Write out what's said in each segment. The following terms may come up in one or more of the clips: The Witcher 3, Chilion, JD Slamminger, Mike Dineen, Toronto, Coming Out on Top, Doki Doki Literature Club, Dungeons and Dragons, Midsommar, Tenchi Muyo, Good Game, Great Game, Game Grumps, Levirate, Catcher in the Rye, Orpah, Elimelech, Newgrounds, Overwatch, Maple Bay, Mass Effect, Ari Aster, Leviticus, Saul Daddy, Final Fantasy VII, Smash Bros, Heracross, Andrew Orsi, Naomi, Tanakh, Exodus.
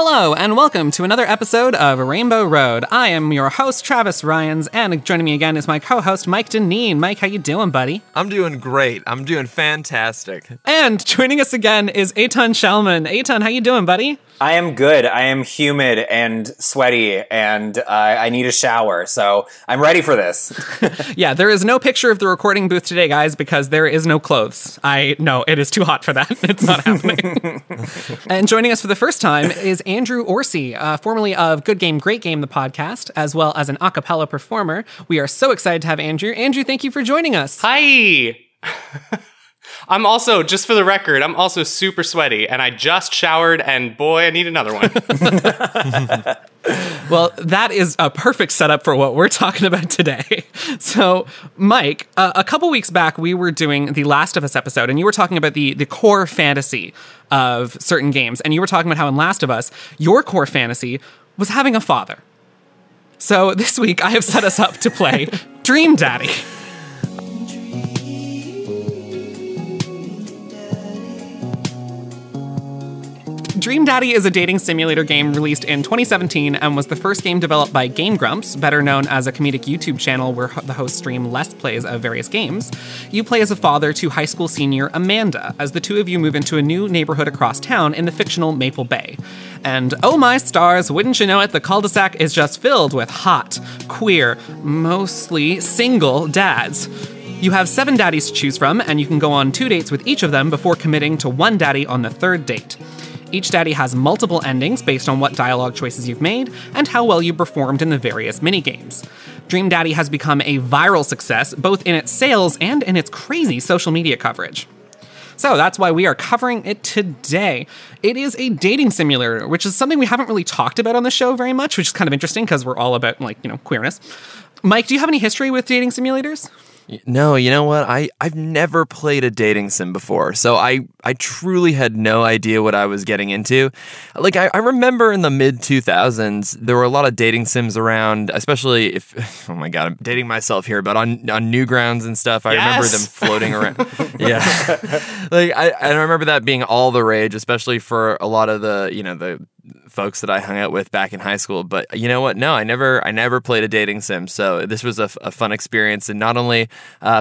Hello, and welcome to another episode of Rainbow Road. I am your host, Travis Ryans, and joining me again is my co-host, Mike Dineen. Mike, how you doing, buddy? I'm doing great. I'm doing fantastic. And joining us again is Eitan Shalman. Eitan, how you doing, buddy? I am good. I am humid and sweaty, and I need a shower, so I'm ready for this. Yeah, there is no picture of the recording booth today, guys, because there is no clothes. I know, it is too hot for that. It's not happening. And joining us for the first time is Andrew Orsi, formerly of Good Game, Great Game, the podcast, as well as an a cappella performer. We are so excited to have Andrew. Andrew, thank you for joining us. Hi! I'm also, just for the record, I'm also super sweaty, and I just showered, and boy, I need another one. Well, that is a perfect setup for what we're talking about today. So, Mike, a couple weeks back, we were doing the Last of Us episode, and you were talking about the core fantasy of certain games, and you were talking about how in Last of Us, your core fantasy was having a father. So this week, I have set us up to play Dream Daddy. Dream Daddy is a dating simulator game released in 2017 and was the first game developed by Game Grumps, better known as a comedic YouTube channel where the hosts stream less plays of various games. You play as a father to high school senior Amanda, as the two of you move into a new neighborhood across town in the fictional Maple Bay. And oh my stars, wouldn't you know it, the cul-de-sac is just filled with hot, queer, mostly single dads. You have 7 daddies to choose from, and you can go on 2 dates with each of them before committing to one daddy on the 3rd date. Each daddy has multiple endings based on what dialogue choices you've made and how well you performed in the various minigames. Dream Daddy has become a viral success, both in its sales and in its crazy social media coverage. So that's why we are covering it today. It is a dating simulator, which is something we haven't really talked about on the show very much, which is kind of interesting because we're all about, like, you know, queerness. Mike, do you have any history with dating simulators? No, you know what? I've never played a dating sim before, so I truly had no idea what I was getting into. Like, I remember in the mid-2000s, there were a lot of dating sims around, especially if, oh my God, I'm dating myself here, but on Newgrounds and stuff, I remember them floating around. Yeah. Like, I remember that being all the rage, especially for a lot of the, you know, the folks that I hung out with back in high school. But you know what? No, I never played a dating sim. So this was a fun experience, and not only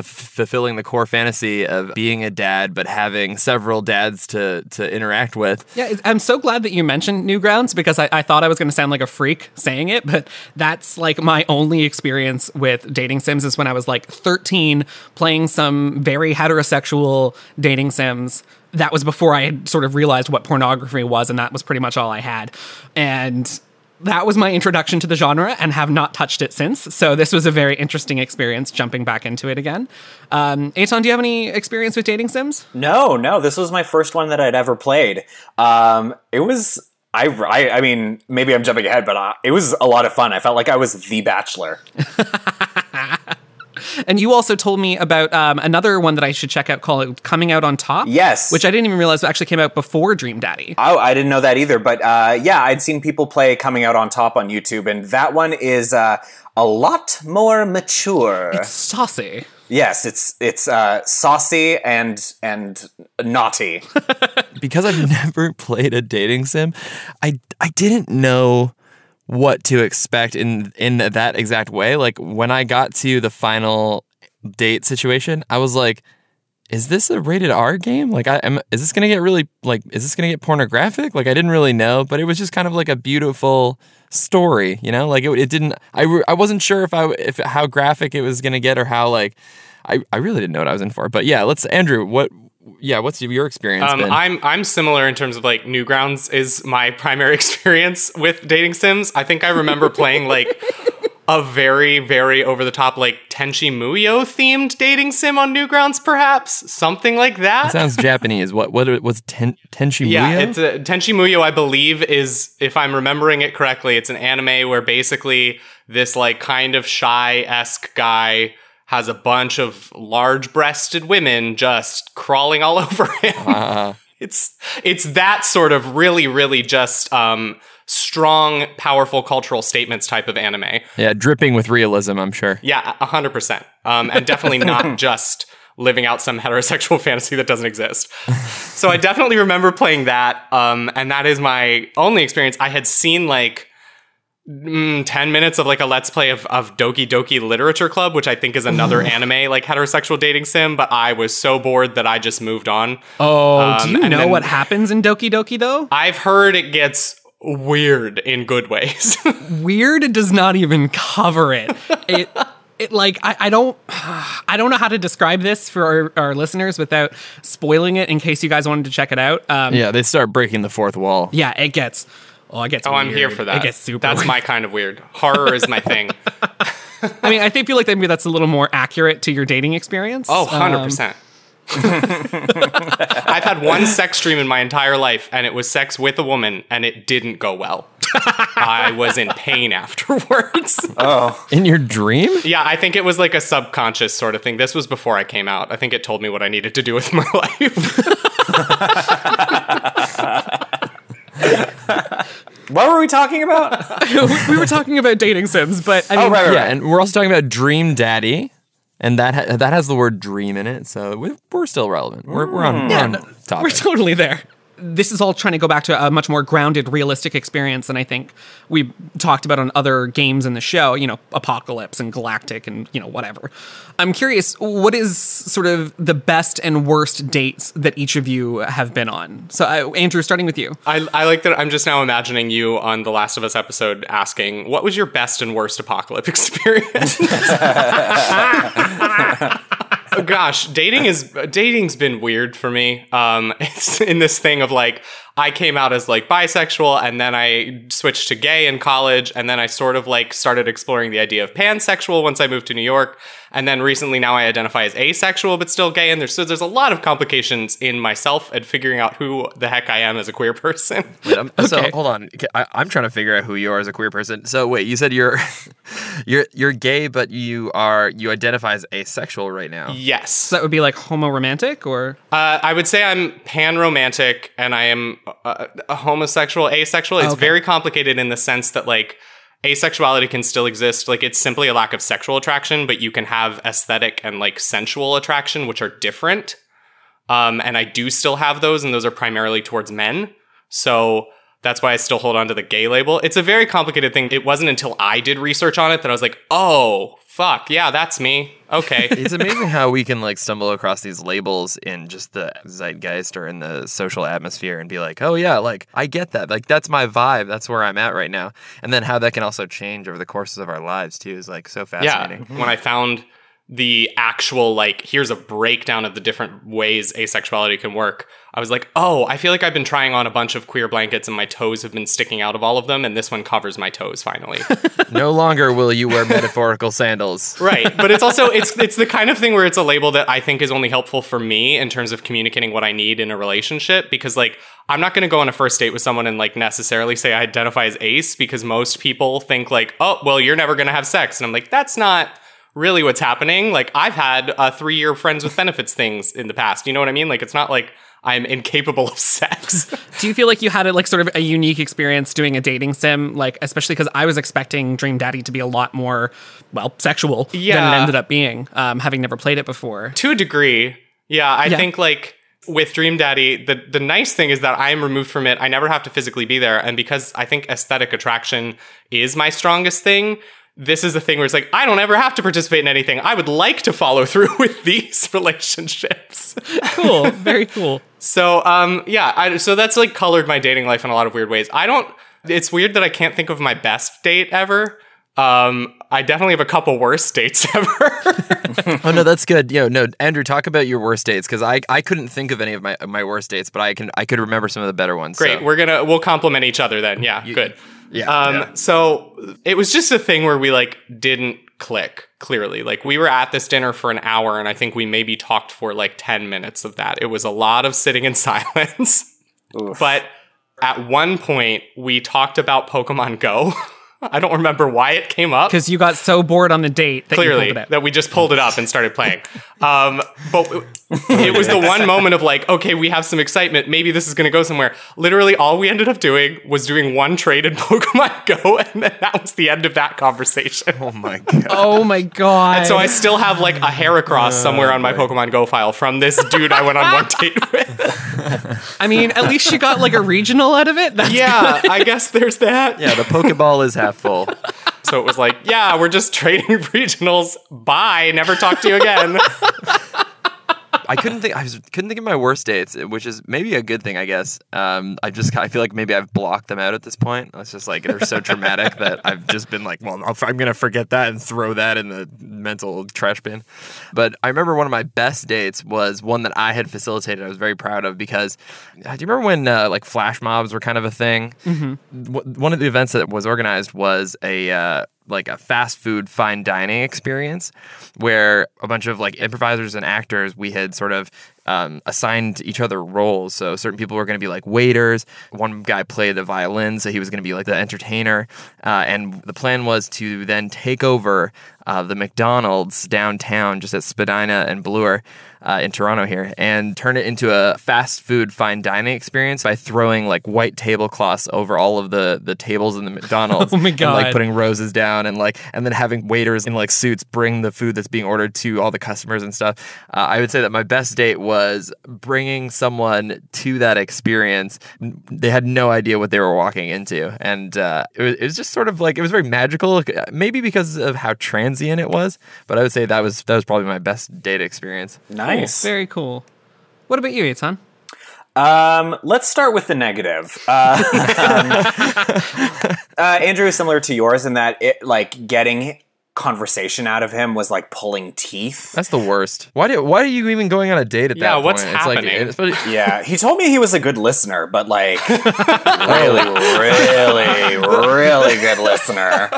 fulfilling the core fantasy of being a dad, but having several dads to interact with. Yeah, I'm so glad that you mentioned Newgrounds, because I thought I was going to sound like a freak saying it, but that's like my only experience with dating sims is when I was like 13 playing some very heterosexual dating sims. That was before I had sort of realized what pornography was, and that was pretty much all I had. And that was my introduction to the genre, and have not touched it since. So this was a very interesting experience jumping back into it again. Eitan, do you have any experience with dating sims? No. This was my first one that I'd ever played. It was... I mean, maybe I'm jumping ahead, but it was a lot of fun. I felt like I was the Bachelor. And you also told me about another one that I should check out called Coming Out on Top. Yes. Which I didn't even realize actually came out before Dream Daddy. Oh, I didn't know that either. But yeah, I'd seen people play Coming Out on Top on YouTube. And that one is a lot more mature. It's saucy. Yes, it's saucy and naughty. Because I've never played a dating sim, I didn't know what to expect in that exact way. Like, when I got to the final date situation, I was like, is this a rated R game? Like, is this going to get really, like, is this going to get pornographic? Like, I didn't really know, but it was just kind of like a beautiful story, you know? Like, it didn't, I wasn't sure if how graphic it was going to get, or how, like, I really didn't know what I was in for. But yeah, Andrew, what's your experience been? I'm similar in terms of, like, Newgrounds is my primary experience with dating sims. I think I remember playing, like, a very, very over-the-top, like, Tenchi Muyo-themed dating sim on Newgrounds, perhaps? Something like that? It sounds Japanese. What's Tenchi Muyo? Yeah, Tenchi Muyo, I believe, is, if I'm remembering it correctly, it's an anime where basically this, like, kind of shy-esque guy has a bunch of large-breasted women just crawling all over him. It's that sort of really, really just strong, powerful cultural statements type of anime. Yeah, dripping with realism, I'm sure. Yeah, 100%. And definitely not just living out some heterosexual fantasy that doesn't exist. So I definitely remember playing that. And that is my only experience. I had seen like 10 minutes of like a let's play of Doki Doki Literature Club, which I think is another anime like heterosexual dating sim. But I was so bored that I just moved on. Oh, do you know what happens in Doki Doki though? I've heard it gets weird in good ways. Weird does not even cover it. I don't know how to describe this for our listeners without spoiling it in case you guys wanted to check it out. Yeah, they start breaking the fourth wall. Yeah, it gets weird. I'm here for that. It gets super That's weird. My kind of weird. Horror is my thing. I mean, I think feel like maybe that's a little more accurate to your dating experience. Oh, 100%. I've had one sex dream in my entire life, and it was sex with a woman, and it didn't go well. I was in pain afterwards. Oh, in your dream? Yeah, I think it was like a subconscious sort of thing. This was before I came out. I think it told me what I needed to do with my life. What were we talking about? We were talking about dating sims, but I mean, right. And we're also talking about Dream Daddy. And that has the word dream in it, so we're still relevant. We're on topic. We're totally there. This is all trying to go back to a much more grounded, realistic experience than I think we talked about on other games in the show, you know, Apocalypse and Galactic and, you know, whatever. I'm curious, what is sort of the best and worst dates that each of you have been on? So, Andrew, starting with you. I like that I'm just now imagining you on The Last of Us episode asking, what was your best and worst apocalypse experience? Gosh, dating's been weird for me. It's in this thing of like, I came out as like bisexual and then I switched to gay in college. And then I sort of like started exploring the idea of pansexual once I moved to New York. And then recently now I identify as asexual, but still gay. And there's a lot of complications in myself at figuring out who the heck I am as a queer person. Wait, so hold on. I'm trying to figure out who you are as a queer person. So wait, you said you're gay, but you identify as asexual right now. Yes. So that would be like homoromantic or? I would say I'm panromantic and I am a homosexual, asexual. It's very complicated in the sense that like asexuality can still exist. Like it's simply a lack of sexual attraction, but you can have aesthetic and like sensual attraction, which are different. And I do still have those, and those are primarily towards men. So that's why I still hold on to the gay label. It's a very complicated thing. It wasn't until I did research on it that I was like, oh, fuck, yeah, that's me. Okay. It's amazing how we can like stumble across these labels in just the zeitgeist or in the social atmosphere and be like, oh yeah, like I get that. Like that's my vibe. That's where I'm at right now. And then how that can also change over the courses of our lives too is like so fascinating. Yeah. When I found the actual like, here's a breakdown of the different ways asexuality can work, I was like, oh, I feel like I've been trying on a bunch of queer blankets and my toes have been sticking out of all of them, and this one covers my toes, finally. No longer will you wear metaphorical sandals. Right, but it's also, it's the kind of thing where it's a label that I think is only helpful for me in terms of communicating what I need in a relationship, because, like, I'm not going to go on a first date with someone and, like, necessarily say I identify as ace, because most people think, like, oh, well, you're never going to have sex, and I'm like, that's not really what's happening. Like, I've had 3-year friends with benefits things in the past, you know what I mean? Like, it's not like I'm incapable of sex. Do you feel like you had like sort of a unique experience doing a dating sim? Like, especially because I was expecting Dream Daddy to be a lot more, well, sexual than it ended up being, having never played it before. To a degree. Yeah, I think like with Dream Daddy, the nice thing is that I am removed from it. I never have to physically be there. And because I think aesthetic attraction is my strongest thing, this is the thing where it's like, I don't ever have to participate in anything. I would like to follow through with these relationships. Cool. Very cool. So, so that's like colored my dating life in a lot of weird ways. It's weird that I can't think of my best date ever. I definitely have a couple worst dates ever. Oh, no, that's good. You know, no, Andrew, talk about your worst dates, because I couldn't think of any of my worst dates, but I could remember some of the better ones. Great. So. We'll compliment each other then. Yeah, good. Yeah, So it was just a thing where we like didn't click, clearly. Like we were at this dinner for an hour and I think we maybe talked for like 10 minutes of that. It was a lot of sitting in silence. Oof. But at one point we talked about Pokemon Go I don't remember why it came up. Because you got so bored on a date that clearly, you pulled it up. That we just pulled it up and started playing. But it was the one moment of like, okay, we have some excitement. Maybe this is going to go somewhere. Literally all we ended up doing was doing one trade in Pokemon Go. And then that was the end of that conversation. Oh my God. Oh my God. And so I still have like a Heracross somewhere on my Pokemon Go file from this dude I went on one date with. I mean, at least you got like a regional out of it. That's good. I guess there's that. Yeah, the Pokeball is half full. So it was like, yeah, we're just trading regionals. Bye. Never talk to you again. I couldn't think of my worst dates, which is maybe a good thing, I guess. I feel like maybe I've blocked them out at this point. It's just like they're so traumatic that I've just been like, well, I'm going to forget that and throw that in the mental trash bin. But I remember one of my best dates was one that I had facilitated. I was very proud of because do you remember when like flash mobs were kind of a thing? Mm-hmm. One of the events that was organized was a fast food fine dining experience where a bunch of like improvisers and actors, we had sort of assigned each other roles. So certain people were going to be like waiters. One guy played the violin, so he was going to be like the entertainer. And the plan was to then take over the McDonald's downtown just at Spadina and Bloor in Toronto here and turn it into a fast food fine dining experience by throwing like white tablecloths over all of the tables in the McDonald's. Oh my God. And like putting roses down and then having waiters in like suits bring the food that's being ordered to all the customers and stuff. I would say that my best date was bringing someone to that experience. They had no idea what they were walking into. And it was just sort of like, it was very magical, maybe because of how transient it was. But I would say that was probably my best date experience. Nice. Cool. Very cool. What about you, Eitan? Let's start with the negative. Andrew is similar to yours in that it like getting conversation out of him was like pulling teeth. That's the worst. Why are you even going on a date at that point? What's happening? It's like, yeah, he told me he was a good listener, but like really good listener.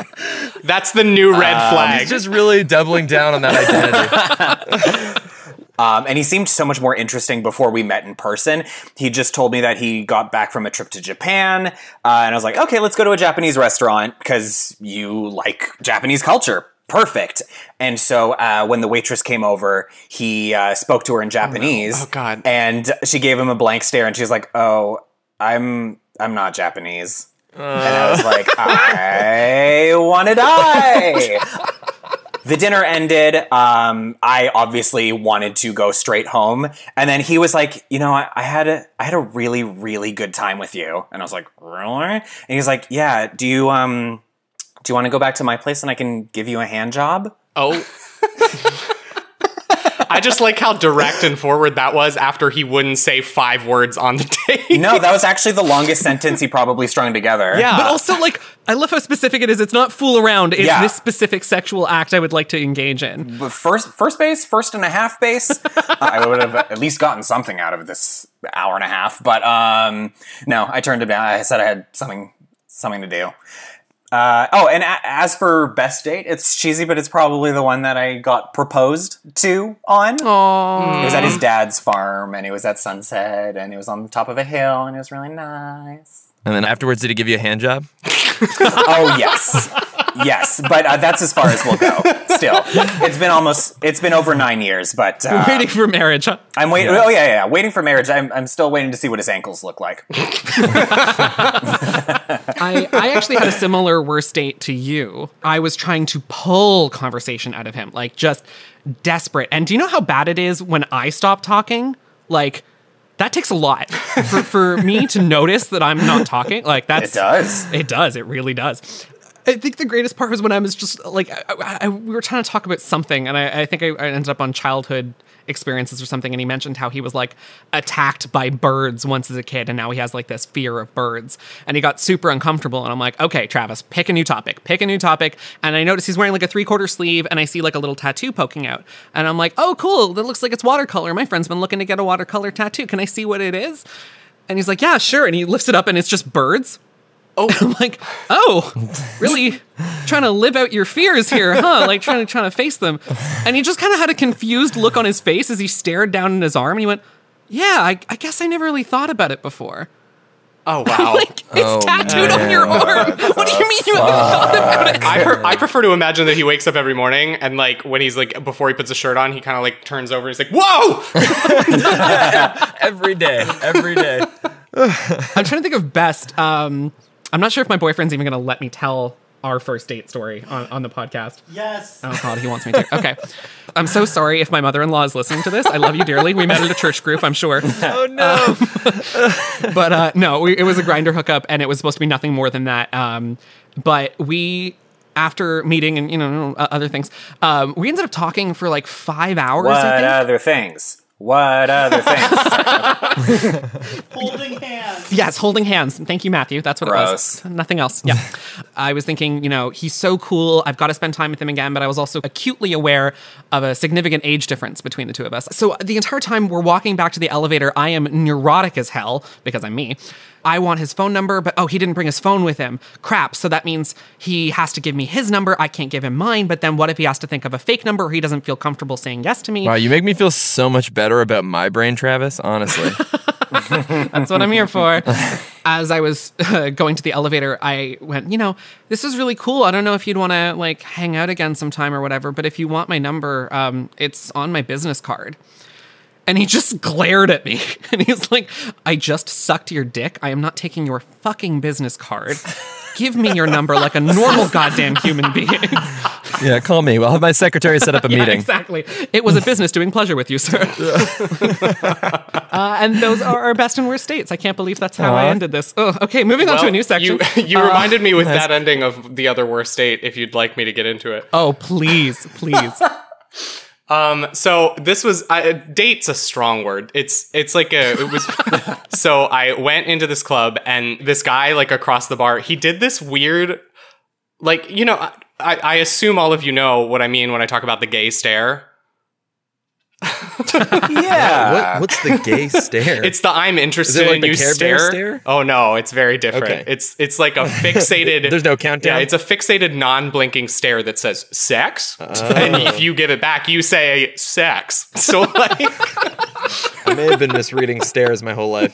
That's the new red flag. He's just really doubling down on that identity. And he seemed so much more interesting before we met in person. He just told me that he got back from a trip to Japan. And I was like, okay, let's go to a Japanese restaurant because you like Japanese culture. Perfect. And so when the waitress came over, he spoke to her in Japanese. Oh, no. Oh, God. And she gave him a blank stare and she was like, oh, I'm not Japanese. And I was like, I want to die. The dinner ended. I obviously wanted to go straight home. And then he was like, you know, I had a really, really good time with you. And I was like, really? And he was like, yeah, do you want to go back to my place and I can give you a hand job? Oh. I just like how direct and forward that was after he wouldn't say 5 words on the date. No, that was actually the longest sentence he probably strung together. Yeah. But also, like, I love how specific it is. It's not fool around. It's this specific sexual act I would like to engage in. First base, first and a half base. I would have at least gotten something out of this hour and a half. But no, I turned him down. I said I had something to do. And as for best date, it's cheesy, but it's probably the one that I got proposed to on. Aww. It was at his dad's farm, and it was at sunset, and it was on the top of a hill, and it was really nice. And then afterwards, did he give you a hand job? Oh, yes. Yes, but that's as far as we'll go, still. It's been over 9 years, but... We're waiting for marriage, huh? I'm waiting... Yeah. Oh, yeah, waiting for marriage. I'm still waiting to see what his ankles look like. I actually had a similar worst date to you. I was trying to pull conversation out of him, like, just desperate. And do you know how bad it is when I stop talking? Like... That takes a lot for me to notice that I'm not talking. Like that's it does. It really does. I think the greatest part was when I was just like, we were trying to talk about something, and I think I ended up on childhood experiences or something, and he mentioned how he was like attacked by birds once as a kid, and now he has like this fear of birds, and he got super uncomfortable, and I'm like, okay, Travis, pick a new topic, and I notice he's wearing like a 3/4 sleeve, and I see like a little tattoo poking out, and I'm like, oh, cool, that looks like it's watercolor. My friend's been looking to get a watercolor tattoo. Can I see what it is? And he's like, yeah, sure, and he lifts it up, and it's just birds. Oh, I'm like, oh, really trying to live out your fears here, huh? Like trying to face them. And he just kind of had a confused look on his face as he stared down at his arm. And he went, yeah, I guess I never really thought about it before. Oh, wow. Like, it's tattooed on your arm. What do you mean you haven't thought about it? I prefer to imagine that he wakes up every morning and, like, when he's, like, before he puts a shirt on, he kind of, like, turns over and he's like, whoa! Every day. I'm trying to think of best. I'm not sure if my boyfriend's even going to let me tell our first date story on the podcast. Yes. Oh, God, he wants me to. Okay. I'm so sorry if my mother-in-law is listening to this. I love you dearly. We met at a church group, I'm sure. Oh, no. But no, it was a Grindr hookup, and it was supposed to be nothing more than that. But we, after meeting and, you know, other things, we ended up talking for like 5 hours, I think. What other things? Holding hands. Yes, holding hands. Thank you, Matthew. That's what Gross. It was. Nothing else. Yeah. I was thinking, you know, he's so cool. I've got to spend time with him again. But I was also acutely aware of a significant age difference between the two of us. So the entire time we're walking back to the elevator, I am neurotic as hell because I'm me. I want his phone number, but, oh, he didn't bring his phone with him. Crap. So that means he has to give me his number. I can't give him mine. But then what if he has to think of a fake number or he doesn't feel comfortable saying yes to me? Wow, you make me feel so much better about my brain, Travis, honestly. That's what I'm here for. As I was going to the elevator, I went, you know, this is really cool. I don't know if you'd want to, like, hang out again sometime or whatever, but if you want my number, it's on my business card. And he just glared at me. And he's like, I just sucked your dick. I am not taking your fucking business card. Give me your number like a normal goddamn human being. Yeah, call me. I'll have my secretary set up a meeting. Exactly. It was a business doing pleasure with you, sir. And those are our best and worst dates. I can't believe that's how I ended this. Ugh. Okay, moving on to a new section. You reminded me with that ending of the other worst date, if you'd like me to get into it. Oh, please, please. So this was, date's a strong word. It's like it was, so I went into this club and this guy, like, across the bar, he did this weird, like, you know, I assume all of you know what I mean when I talk about the gay stare. Yeah. What's the gay stare? It's the I'm interested in you stare. Oh no, it's very different. Okay. It's like a fixated. There's no countdown. Yeah, it's a fixated non-blinking stare that says sex, and if you give it back, you say sex. So like, I may have been misreading stares my whole life.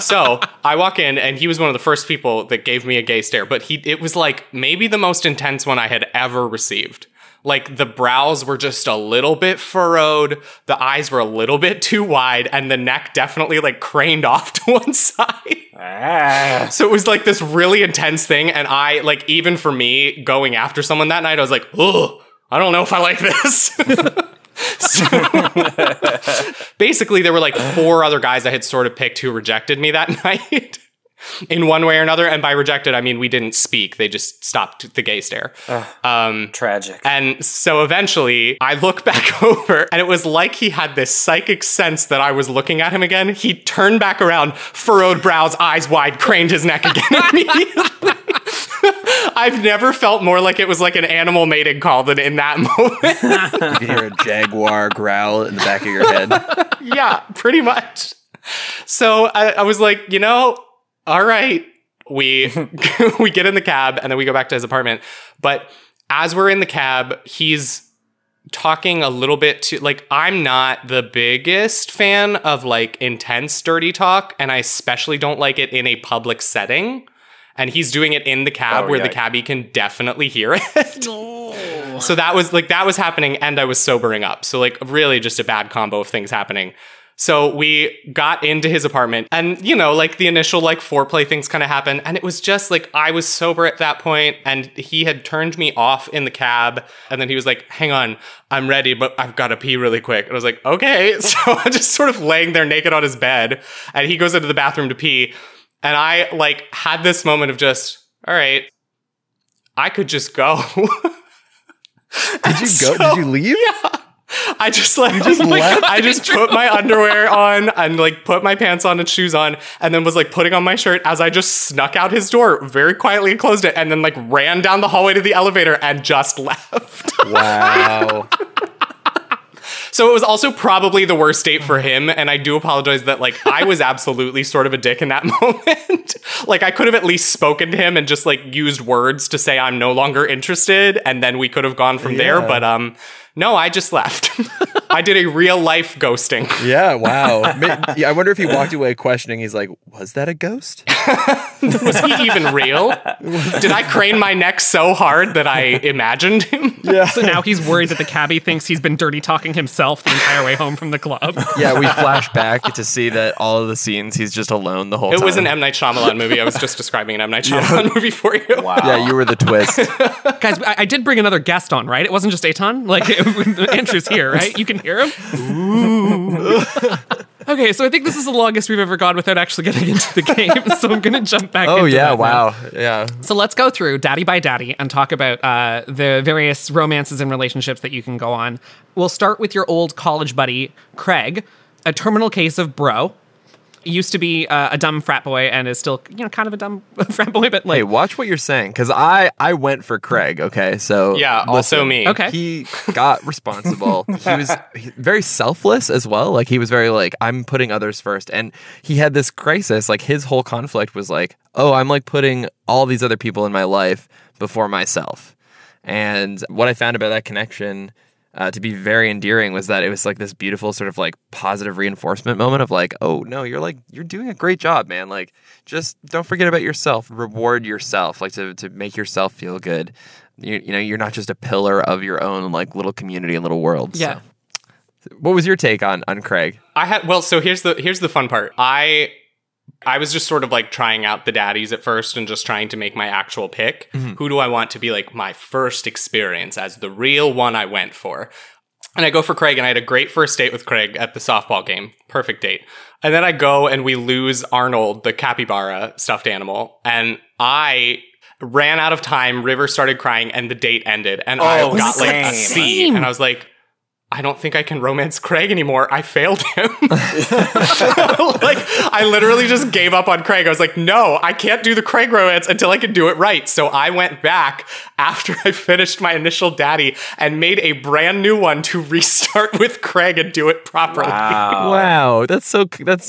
So I walk in, and he was one of the first people that gave me a gay stare. But it was like maybe the most intense one I had ever received. Like, the brows were just a little bit furrowed, the eyes were a little bit too wide, and the neck definitely, like, craned off to one side. So it was, like, this really intense thing, and I, like, even for me, going after someone that night, I was like, ugh, I don't know if I like this. So, basically, there were, like, 4 other guys I had sort of picked who rejected me that night. In one way or another, and by rejected, I mean we didn't speak. They just stopped the gay stare. Tragic. And so eventually, I look back over, and it was like he had this psychic sense that I was looking at him again. He turned back around, furrowed brows, eyes wide, craned his neck again at me. I've never felt more like it was like an animal mating call than in that moment. You can hear a jaguar growl in the back of your head. Yeah, pretty much. So I was like, you know... All right, we get in the cab, and then we go back to his apartment. But as we're in the cab, he's talking a little bit to, like, I'm not the biggest fan of, like, intense dirty talk, and I especially don't like it in a public setting. And he's doing it in the cab the cabbie can definitely hear it. Oh. So that was happening, and I was sobering up. So, like, really just a bad combo of things happening. So we got into his apartment and, you know, like the initial like foreplay things kind of happened. And it was just like I was sober at that point and he had turned me off in the cab. And then he was like, hang on, I'm ready, but I've got to pee really quick. And I was like, OK, so I'm just sort of laying there naked on his bed and he goes into the bathroom to pee. And I like had this moment of just, all right, I could just go. Did you go? Did you leave? Yeah. I just like put my underwear on and like put my pants on and shoes on and then was like putting on my shirt as I just snuck out his door very quietly and closed it and then like ran down the hallway to the elevator and just left. Wow. So it was also probably the worst date for him and I do apologize that like I was absolutely sort of a dick in that moment. Like I could have at least spoken to him and just like used words to say I'm no longer interested and then we could have gone from there but no, I just left. I did a real life ghosting. Yeah, wow. I wonder if he walked away questioning. He's like, was that a ghost? Was he even real? Did I crane my neck so hard that I imagined him? Yeah. So now he's worried that the cabbie thinks he's been dirty talking himself the entire way home from the club. Yeah, we flash back to see that all of the scenes he's just alone the whole time. It was an M. Night Shyamalan movie. I was just describing an M. Night Shyamalan movie for you. Wow. Yeah, you were the twist. Guys, I did bring another guest on, right? It wasn't just Eitan. Like, Andrew's here, right? You can hear him? Ooh. Okay, so I think this is the longest we've ever gone without actually getting into the game, so I'm going to jump back into that. Wow. Yeah. So let's go through Daddy by Daddy and talk about the various romances and relationships that you can go on. We'll start with your old college buddy, Craig, a terminal case of bro. He used to be a dumb frat boy and is still, kind of a dumb frat boy, but like... Hey, watch what you're saying, because I went for Craig, okay? So... Yeah, also me. Okay. He got responsible. He was very selfless as well. Like, he was very like, I'm putting others first. And he had this crisis. Like, his whole conflict was like, oh, I'm like putting all these other people in my life before myself. And what I found about that connection... to be very endearing was that it was like this beautiful sort of like positive reinforcement moment of like, oh no, you're doing a great job, man. Like, just don't forget about yourself, reward yourself, like to make yourself feel good. You're not just a pillar of your own like little community and little world. Yeah. So. What was your take on Craig? So here's the fun part. I was just sort of like trying out the daddies at first and just trying to make my actual pick. Mm-hmm. Who do I want to be like my first experience as the real one I went for? And I go for Craig, and I had a great first date with Craig at the softball game. Perfect date. And then I go and we lose Arnold, the capybara stuffed animal. And I ran out of time. River started crying and the date ended. And I got like a C. And I was like, I don't think I can romance Craig anymore. I failed him. Like, I literally just gave up on Craig. I was like, no, I can't do the Craig romance until I can do it right. So I went back after I finished my initial daddy and made a brand new one to restart with Craig and do it properly. Wow. That's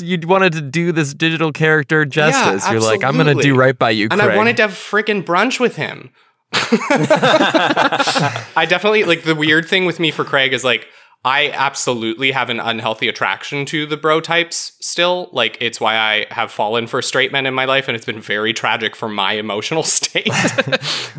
you wanted to do this digital character justice. Yeah, you're like, I'm going to do right by you, Craig. And I wanted to have freaking brunch with him. I definitely like the weird thing with me for Craig is like I absolutely have an unhealthy attraction to the bro types still. Like, it's why I have fallen for straight men in my life, and it's been very tragic for my emotional state.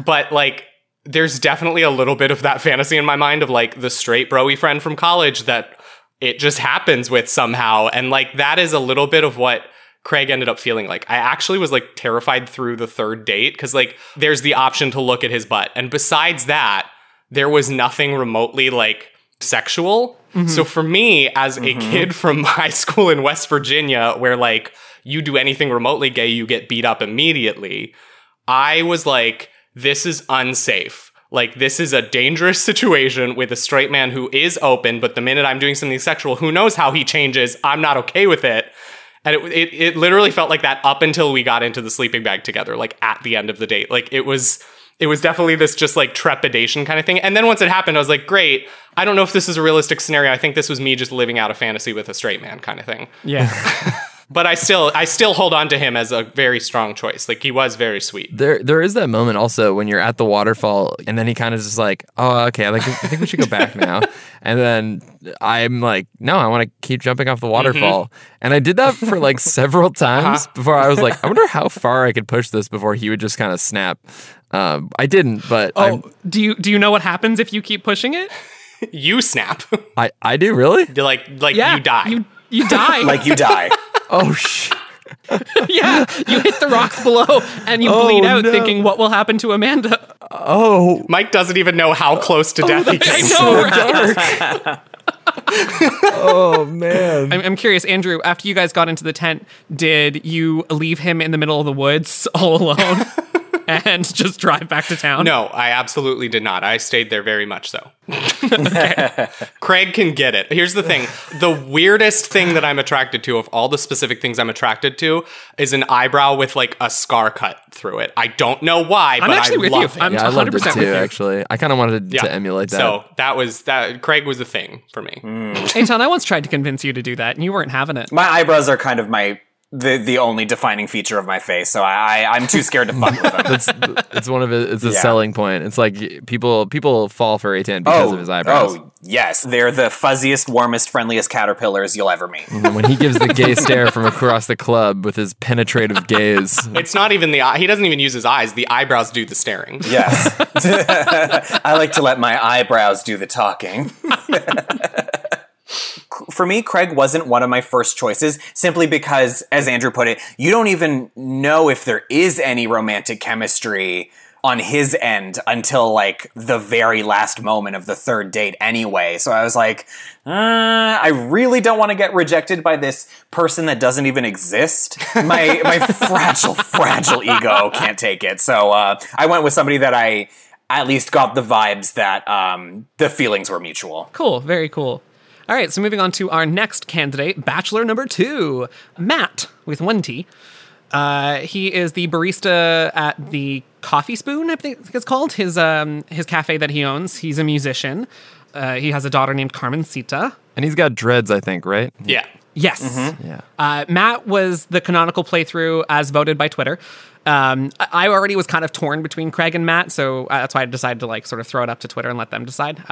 But like, there's definitely a little bit of that fantasy in my mind of like the straight bro-y friend from college that it just happens with somehow, and like that is a little bit of what Craig ended up feeling like. I actually was like terrified through the third date because like there's the option to look at his butt. And besides that, there was nothing remotely like sexual. Mm-hmm. So for me as a kid from high school in West Virginia, where like you do anything remotely gay, you get beat up immediately. I was like, this is unsafe. Like, this is a dangerous situation with a straight man who is open. But the minute I'm doing something sexual, who knows how he changes? I'm not okay with it. And it literally felt like that up until we got into the sleeping bag together, like at the end of the date. Like, it was definitely this just like trepidation kind of thing. And then once it happened, I was like, great. I don't know if this is a realistic scenario. I think this was me just living out a fantasy with a straight man kind of thing. Yeah. But I still hold on to him as a very strong choice. Like, he was very sweet. There is that moment also when you're at the waterfall, and then he kind of just like, oh, okay, like, I think we should go back now. And then I'm like, no, I want to keep jumping off the waterfall. Mm-hmm. And I did that for like several times before I was like, I wonder how far I could push this before he would just kind of snap. I didn't, but... Do you know what happens if you keep pushing it? You snap. I do, really? Like, you die. You die. Like, you die. Oh, shit. Yeah, you hit the rocks below and you bleed out, thinking, what will happen to Amanda? Oh. Mike doesn't even know how close to death he came. I know, right? Oh, man. I'm curious, Andrew, after you guys got into the tent, did you leave him in the middle of the woods all alone and just drive back to town? No, I absolutely did not. I stayed there very much so. Okay. Craig can get it. Here's the thing. The weirdest thing that I'm attracted to, of all the specific things I'm attracted to, is an eyebrow with like a scar cut through it. I don't know why, but I love it. I'm actually with you. I'm 100% with you. Actually, I kind of wanted to emulate that. So that was that. Craig was the thing for me. Eitan, I once tried to convince you to do that, and you weren't having it. My eyebrows are kind of my the only defining feature of my face, so I'm too scared to fuck with him. It's a selling point. It's like people fall for Eitan because of his eyebrows. Oh yes, they're the fuzziest, warmest, friendliest caterpillars you'll ever meet. When he gives the gay stare from across the club with his penetrative gaze, it's not even the eye. He doesn't even use his eyes. The eyebrows do the staring. Yes, I like to let my eyebrows do the talking. For me, Craig wasn't one of my first choices simply because, as Andrew put it, you don't even know if there is any romantic chemistry on his end until like the very last moment of the third date anyway. So I was like, I really don't want to get rejected by this person that doesn't even exist. My fragile ego can't take it. So I went with somebody that I at least got the vibes that the feelings were mutual. Cool. Very cool. All right, so moving on to our next candidate, bachelor number 2, Matt, with one T. He is the barista at the Coffee Spoon, I think it's called, his cafe that he owns. He's a musician. He has a daughter named Carmencita. And he's got dreads, I think, right? Yeah. Yes. Mm-hmm. Yeah. Matt was the canonical playthrough as voted by Twitter. I already was kind of torn between Craig and Matt, so that's why I decided to like sort of throw it up to Twitter and let them decide.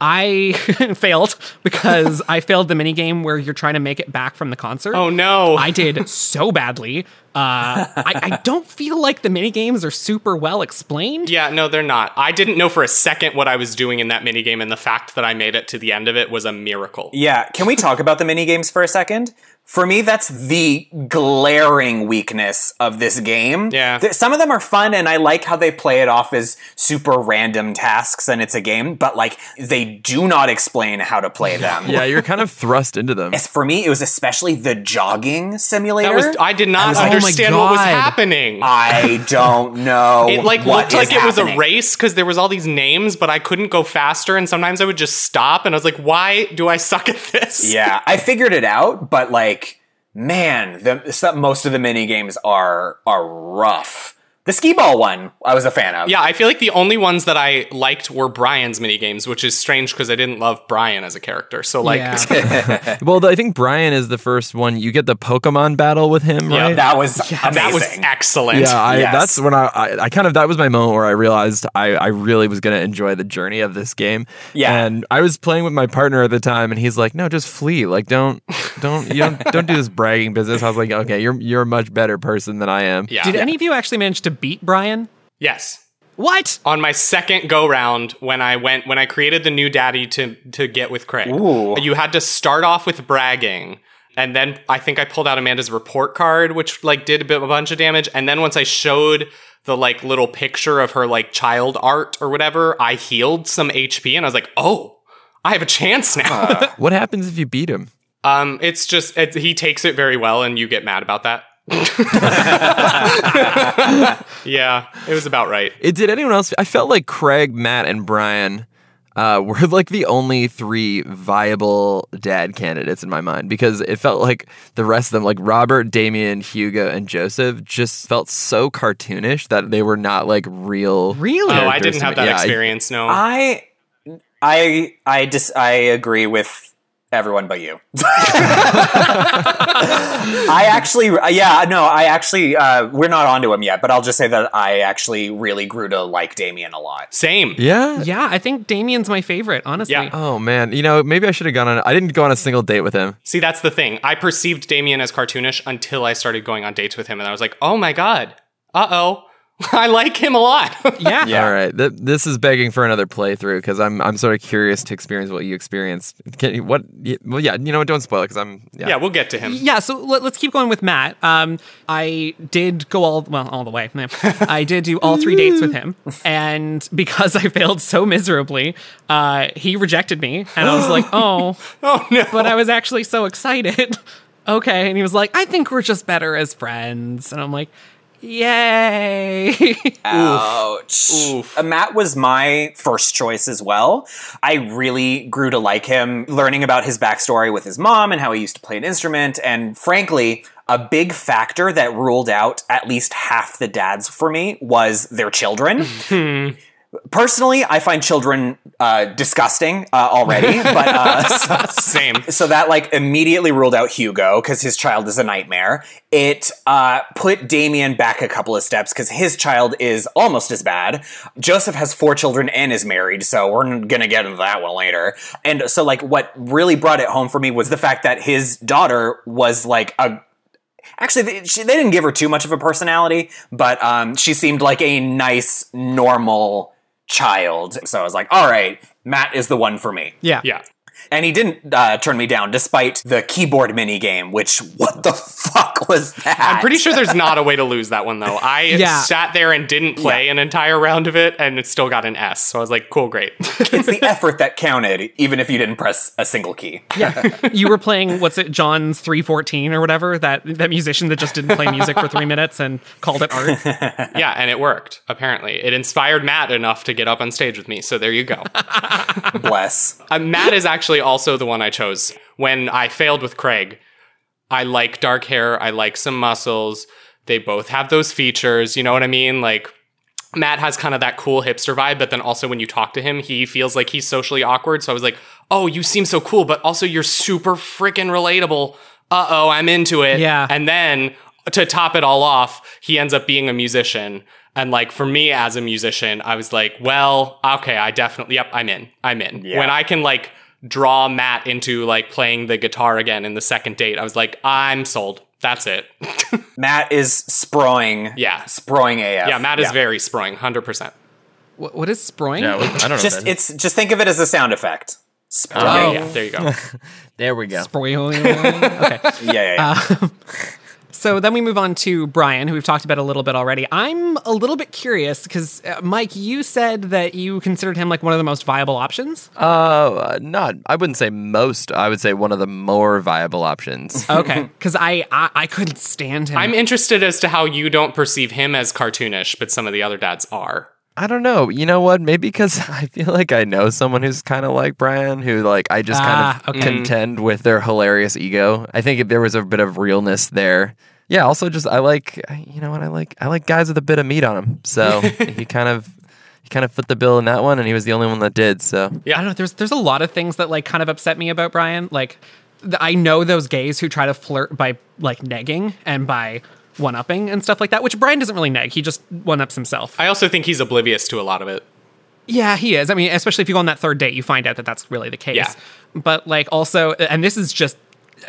I failed because I failed the minigame where you're trying to make it back from the concert. Oh, no. I did so badly. I don't feel like the minigames are super well explained. Yeah, no, they're not. I didn't know for a second what I was doing in that minigame, and the fact that I made it to the end of it was a miracle. Yeah, can we talk about the minigames for a second? For me, that's the glaring weakness of this game. Yeah. Some of them are fun, and I like how they play it off as super random tasks, and it's a game, but, like, they do not explain how to play them. Yeah, you're kind of thrust into them. As for me, it was especially the jogging simulator. I did not understand what was happening. I don't know. It, like, what looked like it was a race, because there was all these names, but I couldn't go faster, and sometimes I would just stop, and I was like, why do I suck at this? Yeah, I figured it out, but, like, man, most of the mini games are rough. The skee ball one, I was a fan of. Yeah, I feel like the only ones that I liked were Brian's mini games, which is strange because I didn't love Brian as a character. So like, yeah. Well, I think Brian is the first one. You get the Pokemon battle with him, right? Yeah, that was amazing. That was excellent. Yeah, that's when I kind of, that was my moment where I realized I really was going to enjoy the journey of this game. Yeah, and I was playing with my partner at the time, and he's like, "No, just flee. Like, don't do this bragging business." I was like, "Okay, you're a much better person than I am." Yeah. Did any of you actually manage to beat Brian? Yes. What? On my second go round, when I created the new daddy to get with Craig, ooh, you had to start off with bragging, and then I think I pulled out Amanda's report card, which like did a bunch of damage, and then once I showed the like little picture of her like child art or whatever, I healed some HP, and I was like, oh, I have a chance now. What happens if you beat him? It's just he takes it very well, and you get mad about that. Yeah, it was about right. Did anyone else? I felt like Craig, Matt, and Brian were like the only 3 viable dad candidates in my mind, because it felt like the rest of them, like Robert, Damien, Hugo, and Joseph, just felt so cartoonish that they were not like real. Really? Oh, I didn't have that experience. No, I agree with everyone but you. We're not onto him yet, but I'll just say that I actually really grew to like Damien a lot. Same. Yeah? Yeah, I think Damien's my favorite, honestly. Yeah. Oh, man. You know, maybe I should have I didn't go on a single date with him. See, that's the thing. I perceived Damien as cartoonish until I started going on dates with him, and I was like, oh my god. Uh-oh. I like him a lot. Yeah. All right. This is begging for another playthrough, because I'm sort of curious to experience what you experienced. Don't spoil it, because I'm... Yeah. Yeah, we'll get to him. Yeah, so let's keep going with Matt. I did go all the way. I did do all 3 dates with him, and because I failed so miserably, he rejected me, and I was like, oh. Oh, no. But I was actually so excited. Okay, and he was like, I think we're just better as friends. And I'm like... Yay! Ouch. Oof. Matt was my first choice as well. I really grew to like him, learning about his backstory with his mom and how he used to play an instrument. And frankly, a big factor that ruled out at least half the dads for me was their children. Personally, I find children disgusting already. But same. So that like immediately ruled out Hugo because his child is a nightmare. It put Damien back a couple of steps because his child is almost as bad. Joseph has 4 children and is married, so we're gonna get into that one later. And so like what really brought it home for me was the fact that his daughter was like a. Actually, they didn't give her too much of a personality, but she seemed like a nice, normal child. So I was like, all right, Matt is the one for me. Yeah. Yeah. And he didn't turn me down, despite the keyboard mini game, which, what the fuck was that? I'm pretty sure there's not a way to lose that one, though. I sat there and didn't play an entire round of it, and it still got an S. So I was like, cool, great. It's the effort that counted, even if you didn't press a single key. Yeah. You were playing, John's 314 or whatever, that musician that just didn't play music for 3 minutes and called it art. Yeah, and it worked, apparently. It inspired Matt enough to get up on stage with me, so there you go. Bless. Matt is actually also the one I chose when I failed with Craig. I like dark hair. I like some muscles. They both have those features. You know what I mean? Like Matt has kind of that cool hipster vibe, but then also when you talk to him, he feels like he's socially awkward. So I was like, oh, you seem so cool, but also you're super freaking relatable. Uh-oh, I'm into it. Yeah. And then to top it all off, he ends up being a musician. And like for me as a musician, I was like, well, okay, I definitely, yep, I'm in. Yeah. When I can like draw Matt into like playing the guitar again in the second date, I was like, I'm sold. That's it. Matt is sproing. Yeah. Sproing AF. Yeah, Matt is very sproing, 100%. What is sproing? Yeah, I don't know. Just think of it as a sound effect. Sproing. Oh. Yeah, there you go. There we go. Sproing. Okay. Yeah. So then we move on to Brian, who we've talked about a little bit already. I'm a little bit curious because, Mike, you said that you considered him like one of the most viable options? I wouldn't say most. I would say one of the more viable options. Okay, because I couldn't stand him. I'm interested as to how you don't perceive him as cartoonish, but some of the other dads are. I don't know. You know what? Maybe because I feel like I know someone who's kind of like Brian, who like I just contend with their hilarious ego. I think if there was a bit of realness there. Yeah, also just I like guys with a bit of meat on them. So he kind of fit the bill in that one, and he was the only one that did. So yeah, I don't know. There's a lot of things that like kind of upset me about Brian. Like I know those gays who try to flirt by like negging and by one-upping and stuff like that, which Brian doesn't really nag. He just one-ups himself. I also think he's oblivious to a lot of it. Yeah, he is. I mean, especially if you go on that third date, you find out that that's really the case. Yeah. But like also, and this is just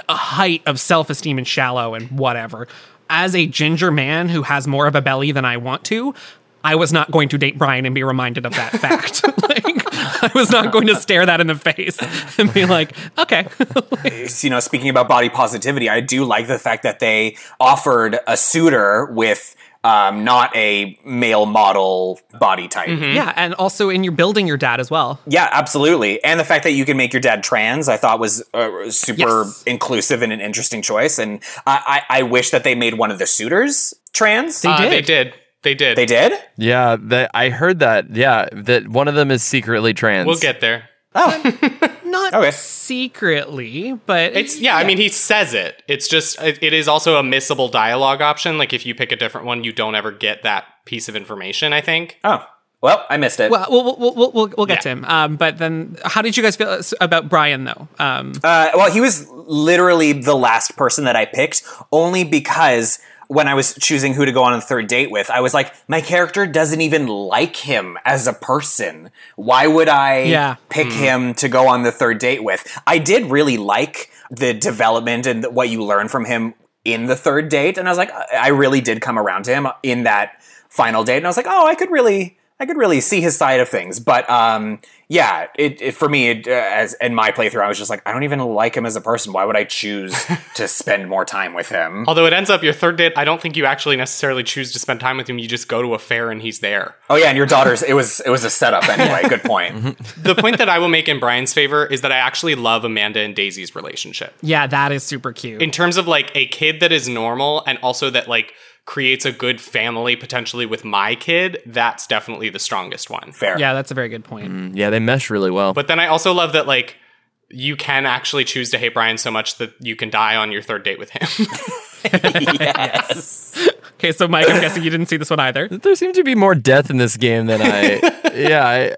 a height of self-esteem and shallow and whatever. As a ginger man who has more of a belly than I want to, I was not going to date Brian and be reminded of that fact. I was not going to stare that in the face and be like, okay. Speaking about body positivity, I do like the fact that they offered a suitor with not a male model body type. Mm-hmm. Yeah, and also in your building your dad as well. Yeah, absolutely. And the fact that you can make your dad trans, I thought was super inclusive and an interesting choice. And I wish that they made one of the suitors trans. They did? Yeah, I heard that. Yeah, that one of them is secretly trans. We'll get there. Oh. Not secretly, but... It's I mean, he says it. It's just, it is also a missable dialogue option. Like, if you pick a different one, you don't ever get that piece of information, I think. Oh. Well, I missed it. Well, we'll get to him. But then, how did you guys feel about Brian, though? Well, he was literally the last person that I picked, only because... when I was choosing who to go on a third date with, I was like, my character doesn't even like him as a person. Why would I pick him to go on the third date with? I did really like the development and what you learn from him in the third date. And I was like, I really did come around to him in that final date. And I was like, oh, I could really see his side of things. But as in my playthrough, I was just like, I don't even like him as a person. Why would I choose to spend more time with him? Although it ends up your third date, I don't think you actually necessarily choose to spend time with him. You just go to a fair and he's there. Oh, yeah. And your daughter's, it was a setup anyway. Good point. The point that I will make in Brian's favor is that I actually love Amanda and Daisy's relationship. Yeah, that is super cute. In terms of like a kid that is normal and also that like, creates a good family potentially with my kid, that's definitely the strongest one. Fair. Yeah, that's a very good point. Yeah, they mesh really well. But then I also love that, like, you can actually choose to hate Brian so much that you can die on your third date with him. Yes. Okay, so Mike, I'm guessing you didn't see this one either. There seems to be more death in this game than I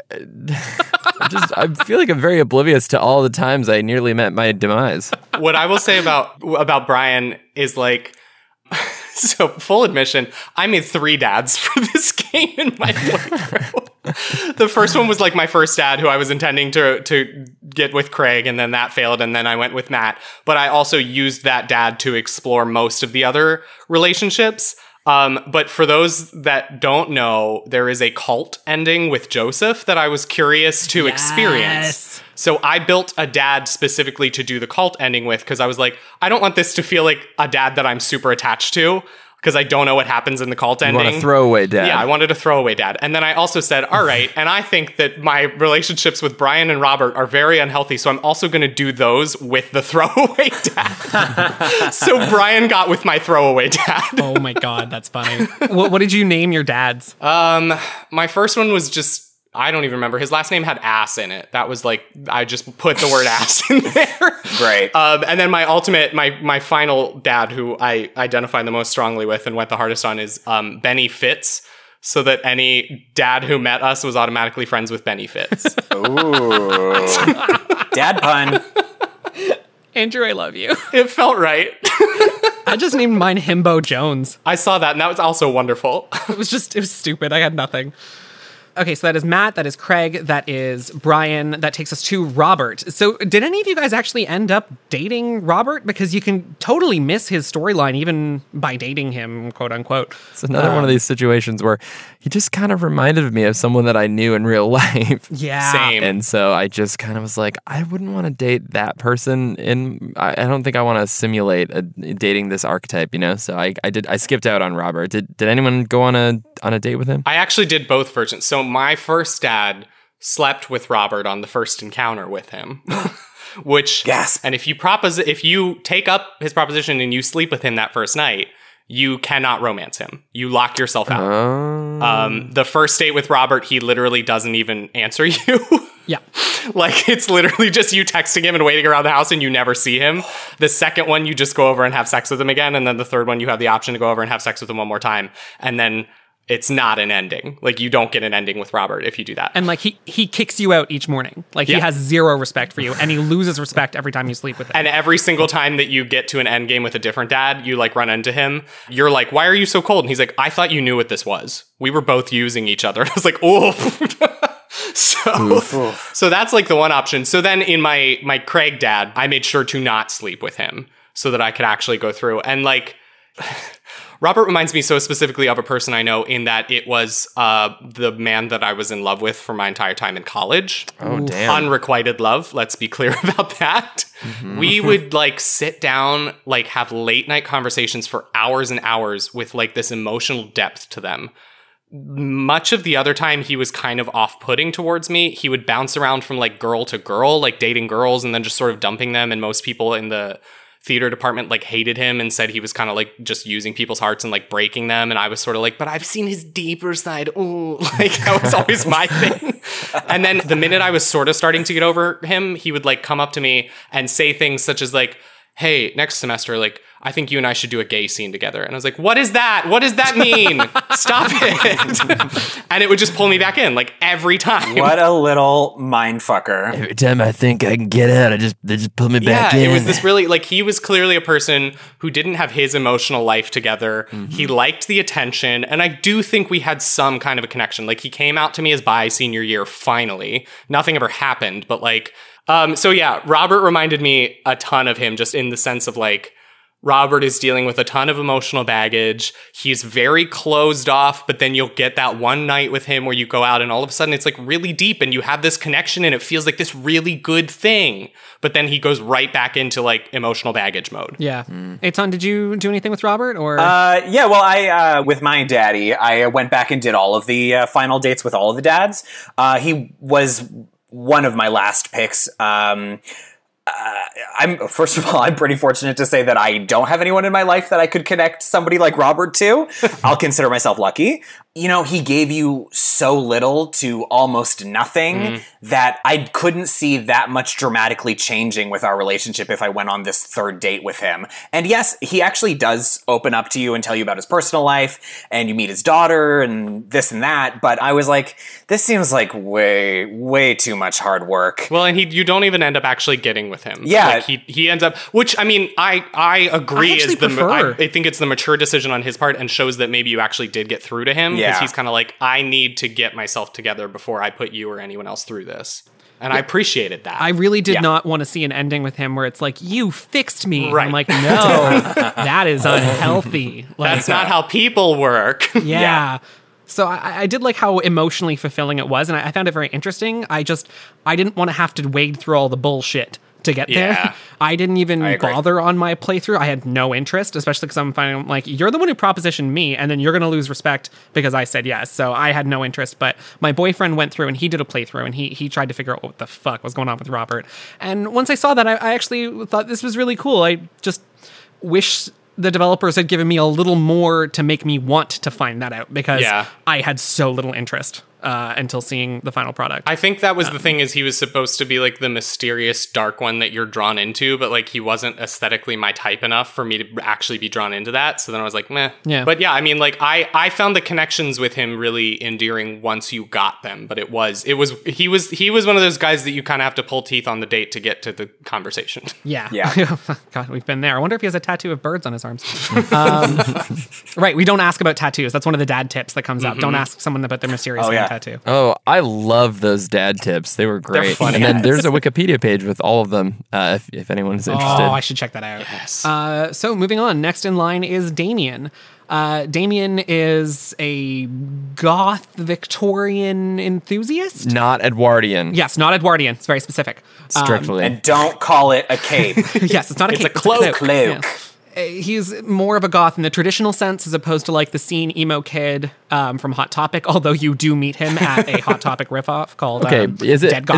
feel like I'm very oblivious to all the times I nearly met my demise. What I will say about Brian is like, so full admission, I made 3 dads for this game in my playthrough. The first one was like my first dad who I was intending to get with Craig, and then that failed, and then I went with Matt. But I also used that dad to explore most of the other relationships. But for those that don't know, there is a cult ending with Joseph that I was curious to experience. So I built a dad specifically to do the cult ending with, because I was like, I don't want this to feel like a dad that I'm super attached to, because I don't know what happens in the cult ending. You want a throwaway dad. Yeah, I wanted a throwaway dad. And then I also said, all right, and I think that my relationships with Brian and Robert are very unhealthy, so I'm also going to do those with the throwaway dad. So Brian got with my throwaway dad. Oh my God, that's funny. What did you name your dads? My first one was just, I don't even remember. His last name had ass in it. That was like, I just put the word ass in there. Right. And then my ultimate, my final dad, who I identify the most strongly with and went the hardest on, is Benny Fitz. So that any dad who met us was automatically friends with Benny Fitz. Ooh. Dad pun. Andrew, I love you. It felt right. I just named mine Himbo Jones. I saw that, and that was also wonderful. It was stupid. I had nothing. Okay, so that is Matt, that is Craig, that is Brian, that takes us to Robert. So did any of you guys actually end up dating Robert? Because you can totally miss his storyline even by dating him, quote unquote. It's another one of these situations where he just kind of reminded me of someone that I knew in real life. Yeah. Same. And so I just kind of was like, I wouldn't want to date that person. I don't think I want to simulate dating this archetype, you know? So I skipped out on Robert. Did anyone go on a date with him? I actually did both versions. So my first dad slept with Robert on the first encounter with him, which, yes. And if you take up his proposition and you sleep with him that first night, you cannot romance him. You lock yourself out. Oh. The first date with Robert, he literally doesn't even answer you. Yeah. Like, it's literally just you texting him and waiting around the house and you never see him. The second one, you just go over and have sex with him again. And then the third one, you have the option to go over and have sex with him one more time. And then it's not an ending. Like, you don't get an ending with Robert if you do that. And, like, he kicks you out each morning. Like, He has zero respect for you, and he loses respect every time you sleep with him. And every single time that you get to an end game with a different dad, you, like, run into him. You're like, why are you so cold? And he's like, I thought you knew what this was. We were both using each other. I was like, oh. So that's, like, the one option. So then in my Craig dad, I made sure to not sleep with him so that I could actually go through. And, like... Robert reminds me so specifically of a person I know in that it was the man that I was in love with for my entire time in college. Oh, damn. Unrequited love. Let's be clear about that. Mm-hmm. We would, like, sit down, like, have late night conversations for hours and hours with, like, this emotional depth to them. Much of the other time, he was kind of off-putting towards me. He would bounce around from, like, girl to girl, like, dating girls and then just sort of dumping them. And most people in the theater department, like, hated him and said he was kind of, like, just using people's hearts and, like, breaking them. And I was sort of like, but I've seen his deeper side. Ooh, like, that was always my thing. And then the minute I was sort of starting to get over him, he would, like, come up to me and say things such as, like, hey, next semester, like, I think you and I should do a gay scene together. And I was like, what is that? What does that mean? Stop it. And it would just pull me back in, like, every time. What a little mind fucker. Every time I think I can get out, they just pull me back in. Yeah, it was this really, like, he was clearly a person who didn't have his emotional life together. Mm-hmm. He liked the attention. And I do think we had some kind of a connection. Like, he came out to me as bi senior year, finally. Nothing ever happened, but, like... So yeah, Robert reminded me a ton of him, just in the sense of, like, Robert is dealing with a ton of emotional baggage. He's very closed off, but then you'll get that one night with him where you go out and all of a sudden it's, like, really deep and you have this connection and it feels like this really good thing. But then he goes right back into, like, emotional baggage mode. Yeah. Mm. Eitan, did you do anything with Robert? Or yeah, well, I with my daddy, I went back and did all of the final dates with all of the dads. He was... one of my last picks. First of all, I'm pretty fortunate to say that I don't have anyone in my life that I could connect somebody like Robert to. I'll consider myself lucky. you know, he gave you so little to almost nothing that I couldn't see that much dramatically changing with our relationship if I went on this third date with him. And yes, he actually does open up to you and tell you about his personal life, and you meet his daughter and this and that. But I was like, this seems like way, way too much hard work. Well, and you don't even end up actually getting with him. Yeah. Like he ends up, which, I mean, I agree. I think it's the mature decision on his part and shows that maybe you actually did get through to him. Yeah. Because he's kind of like, I need to get myself together before I put you or anyone else through this. And I appreciated that. I really did not want to see an ending with him where it's like, you fixed me. Right. I'm like, no, that is unhealthy. Like, that's not how people work. Yeah. So I did like how emotionally fulfilling it was. And I found it very interesting. I didn't want to have to wade through all the bullshit to get there. I didn't even bother on my playthrough. I had no interest, especially because I'm finding, like, you're the one who propositioned me, and then you're going to lose respect because I said yes. So I had no interest, but my boyfriend went through and he did a playthrough, and he tried to figure out what the fuck was going on with Robert. And once I saw that, I actually thought this was really cool. I just wish the developers had given me a little more to make me want to find that out, because I had so little interest until seeing the final product. I think that was the thing, is he was supposed to be like the mysterious dark one that you're drawn into, but like he wasn't aesthetically my type enough for me to actually be drawn into that. So then I was like, meh. Yeah. But yeah, I mean, like I found the connections with him really endearing once you got them, but he was one of those guys that you kind of have to pull teeth on the date to get to the conversation. Yeah. God, we've been there. I wonder if he has a tattoo of birds on his arms. Right. We don't ask about tattoos. That's one of the dad tips that comes up. Don't ask someone about their mysterious tattoo. Oh, I love those dad tips. They were great. They're funny. And then there's a Wikipedia page with all of them, if anyone's interested. Oh, I should check that out. Yes. So moving on, next in line is Damien. Damien is a goth Victorian enthusiast? Not Edwardian. Yes, not Edwardian. It's very specific. Strictly. And don't call it a cape. Yes, it's not a cape. It's a cloak. He's more of a goth in the traditional sense as opposed to like the scene emo kid from Hot Topic, although you do meet him at a Hot Topic ripoff called Dead Goth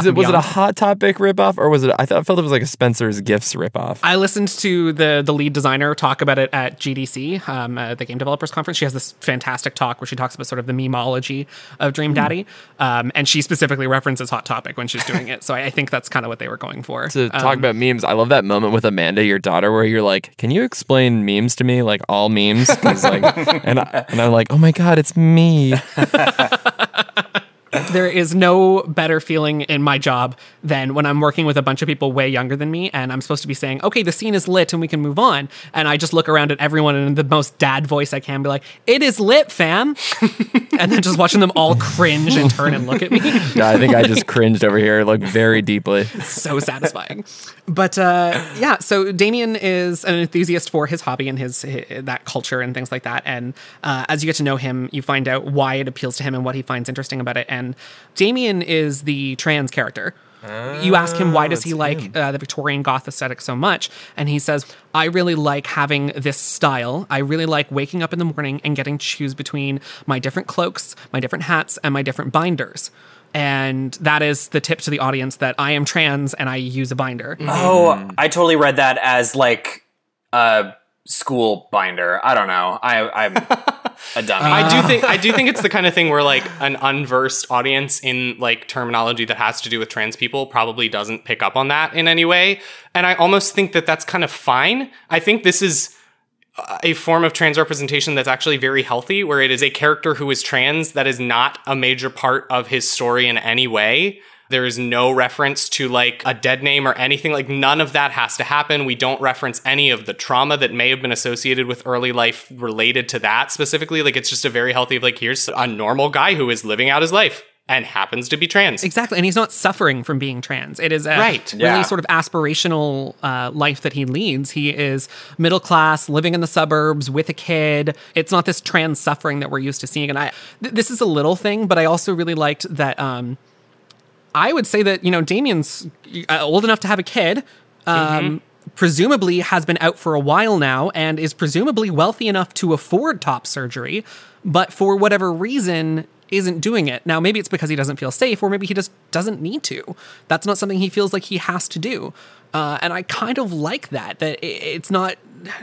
and Beyond. Was it a Hot Topic ripoff, or was it, I felt it was like a Spencer's Gifts ripoff? I listened to the lead designer talk about it at GDC, the Game Developers Conference. She has this fantastic talk where she talks about sort of the memeology of Dream Daddy, and she specifically references Hot Topic when she's doing it, so I think that's kind of what they were going for. To talk about memes, I love that moment with Amanda, your daughter, where you're like, can you explain memes to me, like all memes, like, and I'm like, oh my god, it's me. There is no better feeling in my job than when I'm working with a bunch of people way younger than me, and I'm supposed to be saying, okay, the scene is lit and we can move on, and I just look around at everyone and in the most dad voice I can be like, it is lit, fam. And then just watching them all cringe and turn and look at me. Yeah, I think I just cringed over here, like very deeply. So satisfying. But so Damien is an enthusiast for his hobby and his that culture and things like that, and as you get to know him, you find out why it appeals to him and what he finds interesting about it. And Damien is the trans character. You ask him, why does he like the Victorian goth aesthetic so much? And he says, I really like having this style. I really like waking up in the morning and getting to choose between my different cloaks, my different hats, and my different binders. And that is the tip to the audience, that I am trans and I use a binder. Oh, I totally read that as like school binder. I don't know. I'm a dummy. I do think it's the kind of thing where like an unversed audience in like terminology that has to do with trans people probably doesn't pick up on that in any way. And I almost think that that's kind of fine. I think this is a form of trans representation that's actually very healthy, where it is a character who is trans that is not a major part of his story in any way. There is no reference to like a dead name or anything, like none of that has to happen. We don't reference any of the trauma that may have been associated with early life related to that specifically. Like it's just a very healthy, like here's a normal guy who is living out his life and happens to be trans. Exactly. And he's not suffering from being trans. It is a really sort of aspirational life that he leads. He is middle class, living in the suburbs with a kid. It's not this trans suffering that we're used to seeing. And this is a little thing, but I also really liked that I would say that, you know, Damien's old enough to have a kid, presumably has been out for a while now and is presumably wealthy enough to afford top surgery, but for whatever reason isn't doing it. Now, maybe it's because he doesn't feel safe, or maybe he just doesn't need to. That's not something he feels like he has to do. And I kind of like that it's not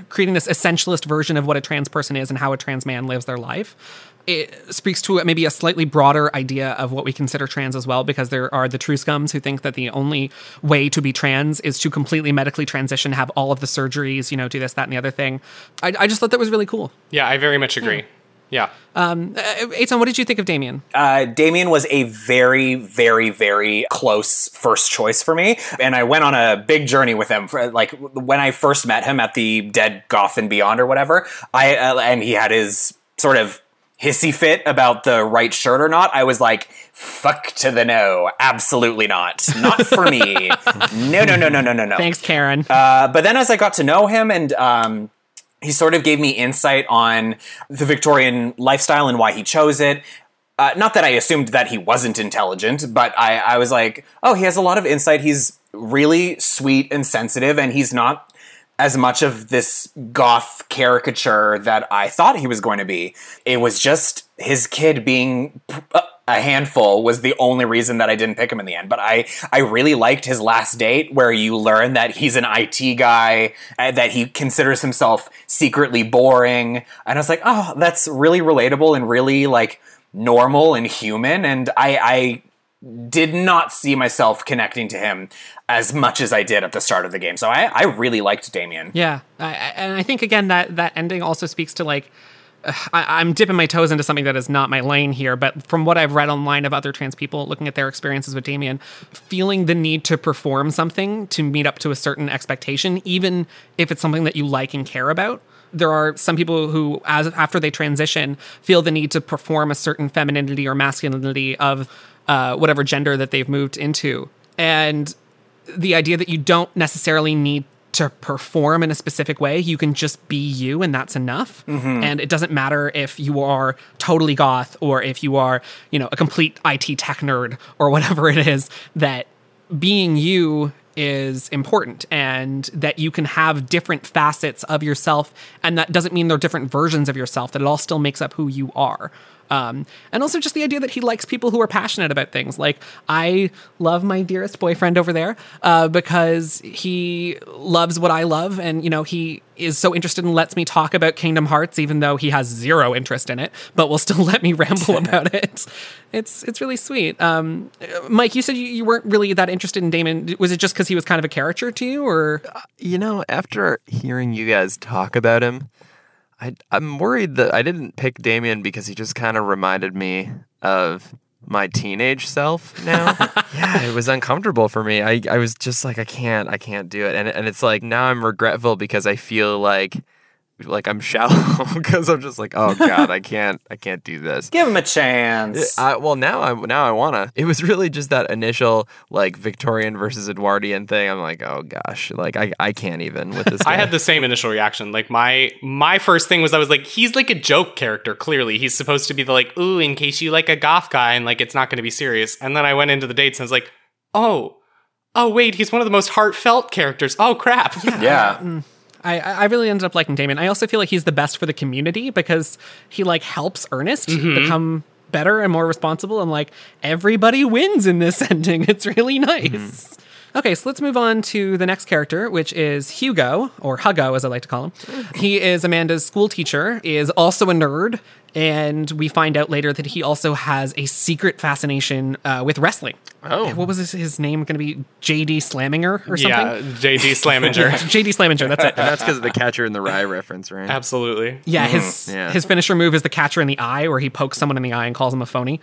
creating this essentialist version of what a trans person is and how a trans man lives their life. It speaks to maybe a slightly broader idea of what we consider trans as well, because there are the true scums who think that the only way to be trans is to completely medically transition, have all of the surgeries, you know, do this, that, and the other thing. I just thought that was really cool. Yeah, I very much agree. Yeah. Eitan, what did you think of Damien? Damien was a very, very, very close first choice for me. And I went on a big journey with him. When I first met him at the Dead Goth and Beyond or whatever, and he had his sort of hissy fit about the right shirt or not, I was like, fuck to the no. Absolutely not. Not for me. No. Thanks, Karen. But then as I got to know him and... he sort of gave me insight on the Victorian lifestyle and why he chose it. Not that I assumed that he wasn't intelligent, but I was like, oh, he has a lot of insight. He's really sweet and sensitive, and he's not as much of this goth caricature that I thought he was going to be. It was just his kid being a handful was the only reason that I didn't pick him in the end. But I really liked his last date where you learn that he's an IT guy, that he considers himself secretly boring. And I was like, oh, that's really relatable and really like normal and human. And I did not see myself connecting to him as much as I did at the start of the game. So I really liked Damien. Yeah. And I think, again, that ending also speaks to like, I'm dipping my toes into something that is not my lane here, but from what I've read online of other trans people looking at their experiences with Damien, feeling the need to perform something to meet up to a certain expectation, even if it's something that you like and care about. There are some people who, after they transition, feel the need to perform a certain femininity or masculinity of whatever gender that they've moved into. And the idea that you don't necessarily need to perform in a specific way, you can just be you, and that's enough. Mm-hmm. And it doesn't matter if you are totally goth or if you are, you know, a complete IT tech nerd or whatever it is, that being you is important and that you can have different facets of yourself. And that doesn't mean they're different versions of yourself, that it all still makes up who you are. And also just the idea that he likes people who are passionate about things. Like, I love my dearest boyfriend over there because he loves what I love. And, you know, he is so interested and lets me talk about Kingdom Hearts, even though he has zero interest in it, but will still let me ramble about it. It's really sweet. Mike, you said you weren't really that interested in Damon. Was it just because he was kind of a caricature to you, or? You know, after hearing you guys talk about him, I'm worried that I didn't pick Damien because he just kind of reminded me of my teenage self now. Yeah, it was uncomfortable for me. I was just like, I can't do it. And it's like, now I'm regretful because I feel like I'm shallow because I'm just like, oh God, I can't do this. Give him a chance. Now I wanna. It was really just that initial like Victorian versus Edwardian thing. I'm like, oh gosh, like I can't even with this guy. I had the same initial reaction. Like my first thing was I was like, he's like a joke character. Clearly, he's supposed to be the like, ooh, in case you like a goth guy, and like it's not going to be serious. And then I went into the dates and I was like, oh wait, he's one of the most heartfelt characters. Oh crap. Yeah. I really ended up liking Damien. I also feel like he's the best for the community because he like helps Ernest become better and more responsible, and like everybody wins in this ending. It's really nice. Mm-hmm. Okay, so let's move on to the next character, which is Hugo, or Huggo as I like to call him. He is Amanda's school teacher, is also a nerd, and we find out later that he also has a secret fascination with wrestling. Oh. What was his name going to be? JD Slamminger or something? Yeah, JD Slamminger. JD Slamminger, that's it. And that's because of the Catcher in the Rye reference, right? Absolutely. Yeah, his finisher move is the Catcher in the Eye, where he pokes someone in the eye and calls him a phony.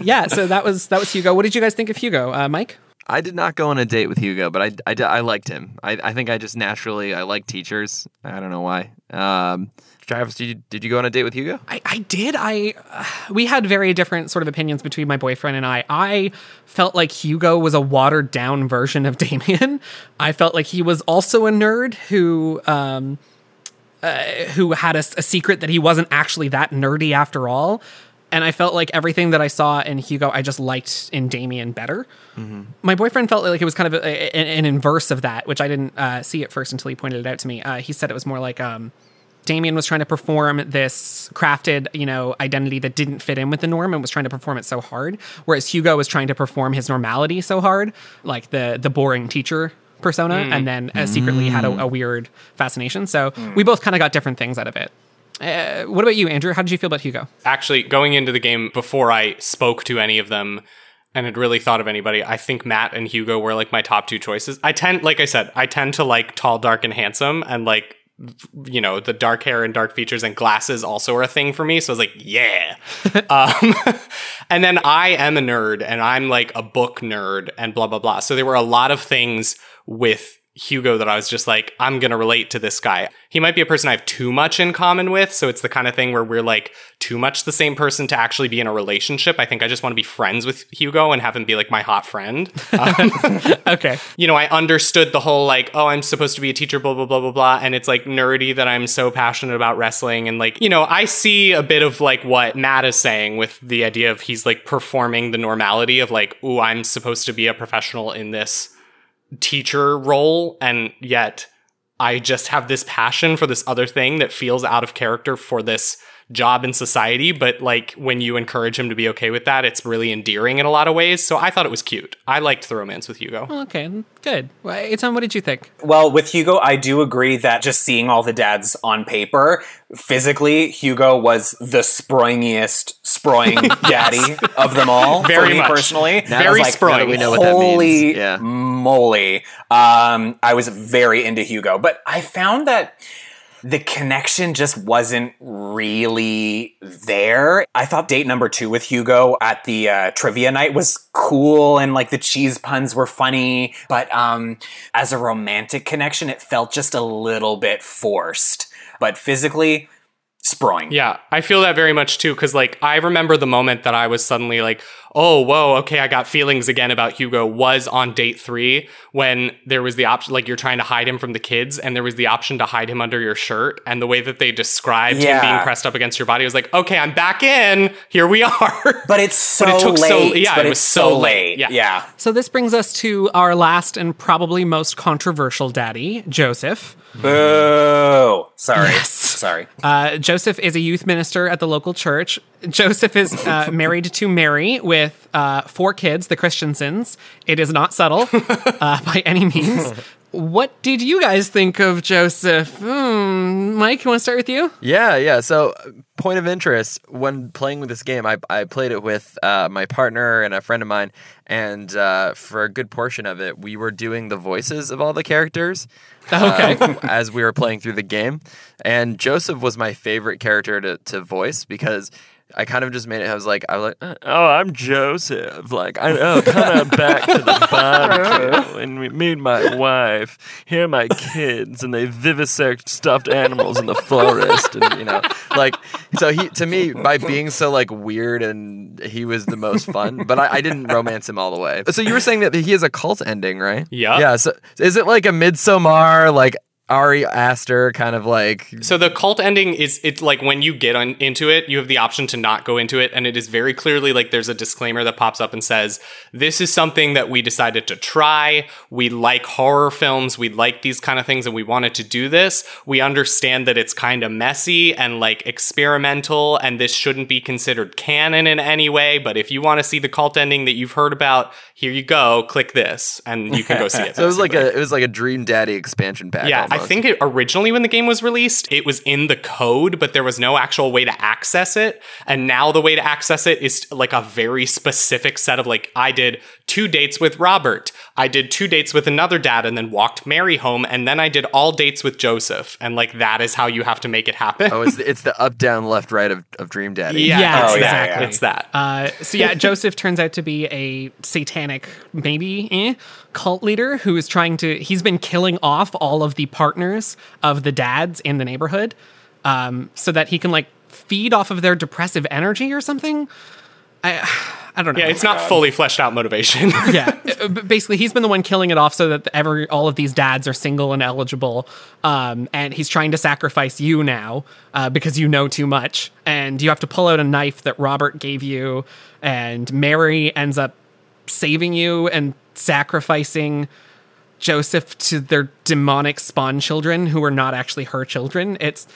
Yeah, so that was Hugo. What did you guys think of Hugo, Mike? I did not go on a date with Hugo, but I liked him. I think I just naturally, I like teachers. I don't know why. Travis, did you go on a date with Hugo? I did. We had very different sort of opinions between my boyfriend and I. I felt like Hugo was a watered down version of Damien. I felt like he was also a nerd who had a secret that he wasn't actually that nerdy after all. And I felt like everything that I saw in Hugo, I just liked in Damien better. Mm-hmm. My boyfriend felt like it was kind of an inverse of that, which I didn't see at first until he pointed it out to me. He said it was more like Damien was trying to perform this crafted, you know, identity that didn't fit in with the norm and was trying to perform it so hard, whereas Hugo was trying to perform his normality so hard, like the boring teacher persona, and then secretly had a weird fascination. So we both kind of got different things out of it. What about you, Andrew? How did you feel about Hugo? Actually, going into the game before I spoke to any of them and had really thought of anybody, I think Matt and Hugo were like my top two choices. I tend to like tall, dark, and handsome, and like, you know, the dark hair and dark features and glasses also are a thing for me. So I was like, yeah. And then I am a nerd and I'm like a book nerd and blah, blah, blah. So there were a lot of things with Hugo that I was just like, I'm going to relate to this guy. He might be a person I have too much in common with. So it's the kind of thing where we're like too much the same person to actually be in a relationship. I think I just want to be friends with Hugo and have him be like my hot friend. Okay. You know, I understood the whole like, oh, I'm supposed to be a teacher, blah, blah, blah, blah, blah. And it's like nerdy that I'm so passionate about wrestling. And like, you know, I see a bit of like what Matt is saying with the idea of he's like performing the normality of like, ooh, I'm supposed to be a professional in this teacher role, and yet I just have this passion for this other thing that feels out of character for this job in society. But like, when you encourage him to be okay with that, it's really endearing in a lot of ways. So I thought it was cute. I liked the romance with Hugo. Oh, okay, good. Well, Eitan, what did you think? Well, with Hugo, I do agree that just seeing all the dads on paper, physically, Hugo was the sprawling daddy of them all. Very for me much. Personally. Now very like, sprawling. We know what that means. Yeah. Moly. I was very into Hugo, but I found that the connection just wasn't really there. I thought date number 2 with Hugo at the trivia night was cool, and like the cheese puns were funny, but as a romantic connection, it felt just a little bit forced. But physically, sprawling. Yeah, I feel that very much too, because like I remember the moment that I was suddenly like, oh, whoa, okay, I got feelings again about Hugo was on date 3 when there was the option, like you're trying to hide him from the kids and there was the option to hide him under your shirt. And the way that they described him being pressed up against your body was like, okay, I'm back in. Here we are. But it's so late. Yeah, it was so late. Yeah. So this brings us to our last and probably most controversial daddy, Joseph. Boo. Sorry. Yes. Sorry. Joseph is a youth minister at the local church. Joseph is married to Mary with 4 kids, the Christiansons. It is not subtle by any means. What did you guys think of Joseph? Mike, you want to start with you? Yeah. So, point of interest, when playing with this game, I played it with my partner and a friend of mine, and for a good portion of it, we were doing the voices of all the characters as we were playing through the game. And Joseph was my favorite character to voice, because I kind of just made it. I was like, oh, I'm Joseph. Like, I know, kind of back to the barbecue and we meet my wife. Here are my kids, and they vivisect stuffed animals in the forest, and you know, like, so he to me by being so like weird, and he was the most fun. But I didn't romance him all the way. So you were saying that he has a cult ending, right? Yeah. Yeah. So is it like a Midsommar, like Ari Aster kind of like? So the cult ending is, it's like when you get into it, you have the option to not go into it, and it is very clearly like there's a disclaimer that pops up and says, this is something that we decided to try. We like horror films, we like these kind of things, and we wanted to do this. We understand that it's kind of messy and like experimental, and this shouldn't be considered canon in any way, but if you want to see the cult ending that you've heard about, here you go, click this and you can go see it. So it was like a Dream Daddy expansion pack. Yeah. I think it originally, when the game was released, it was in the code, but there was no actual way to access it. And now the way to access it is like a very specific set of like, I did 2 dates with Robert. I did 2 dates with another dad, and then walked Mary home. And then I did all dates with Joseph. And like, that is how you have to make it happen. Oh, it's the up, down, left, right of Dream Daddy. Yeah, oh, exactly. Yeah. It's that. Joseph turns out to be a satanic, maybe, cult leader who is he's been killing off all of the partners of the dads in the neighborhood so that he can like feed off of their depressive energy or something. I don't know. Yeah, it's not fully fleshed out motivation. Yeah. Basically, he's been the one killing it off so that all of these dads are single and eligible. And he's trying to sacrifice you now because you know too much. And you have to pull out a knife that Robert gave you. And Mary ends up saving you and sacrificing Joseph to their demonic spawn children who are not actually her children. It's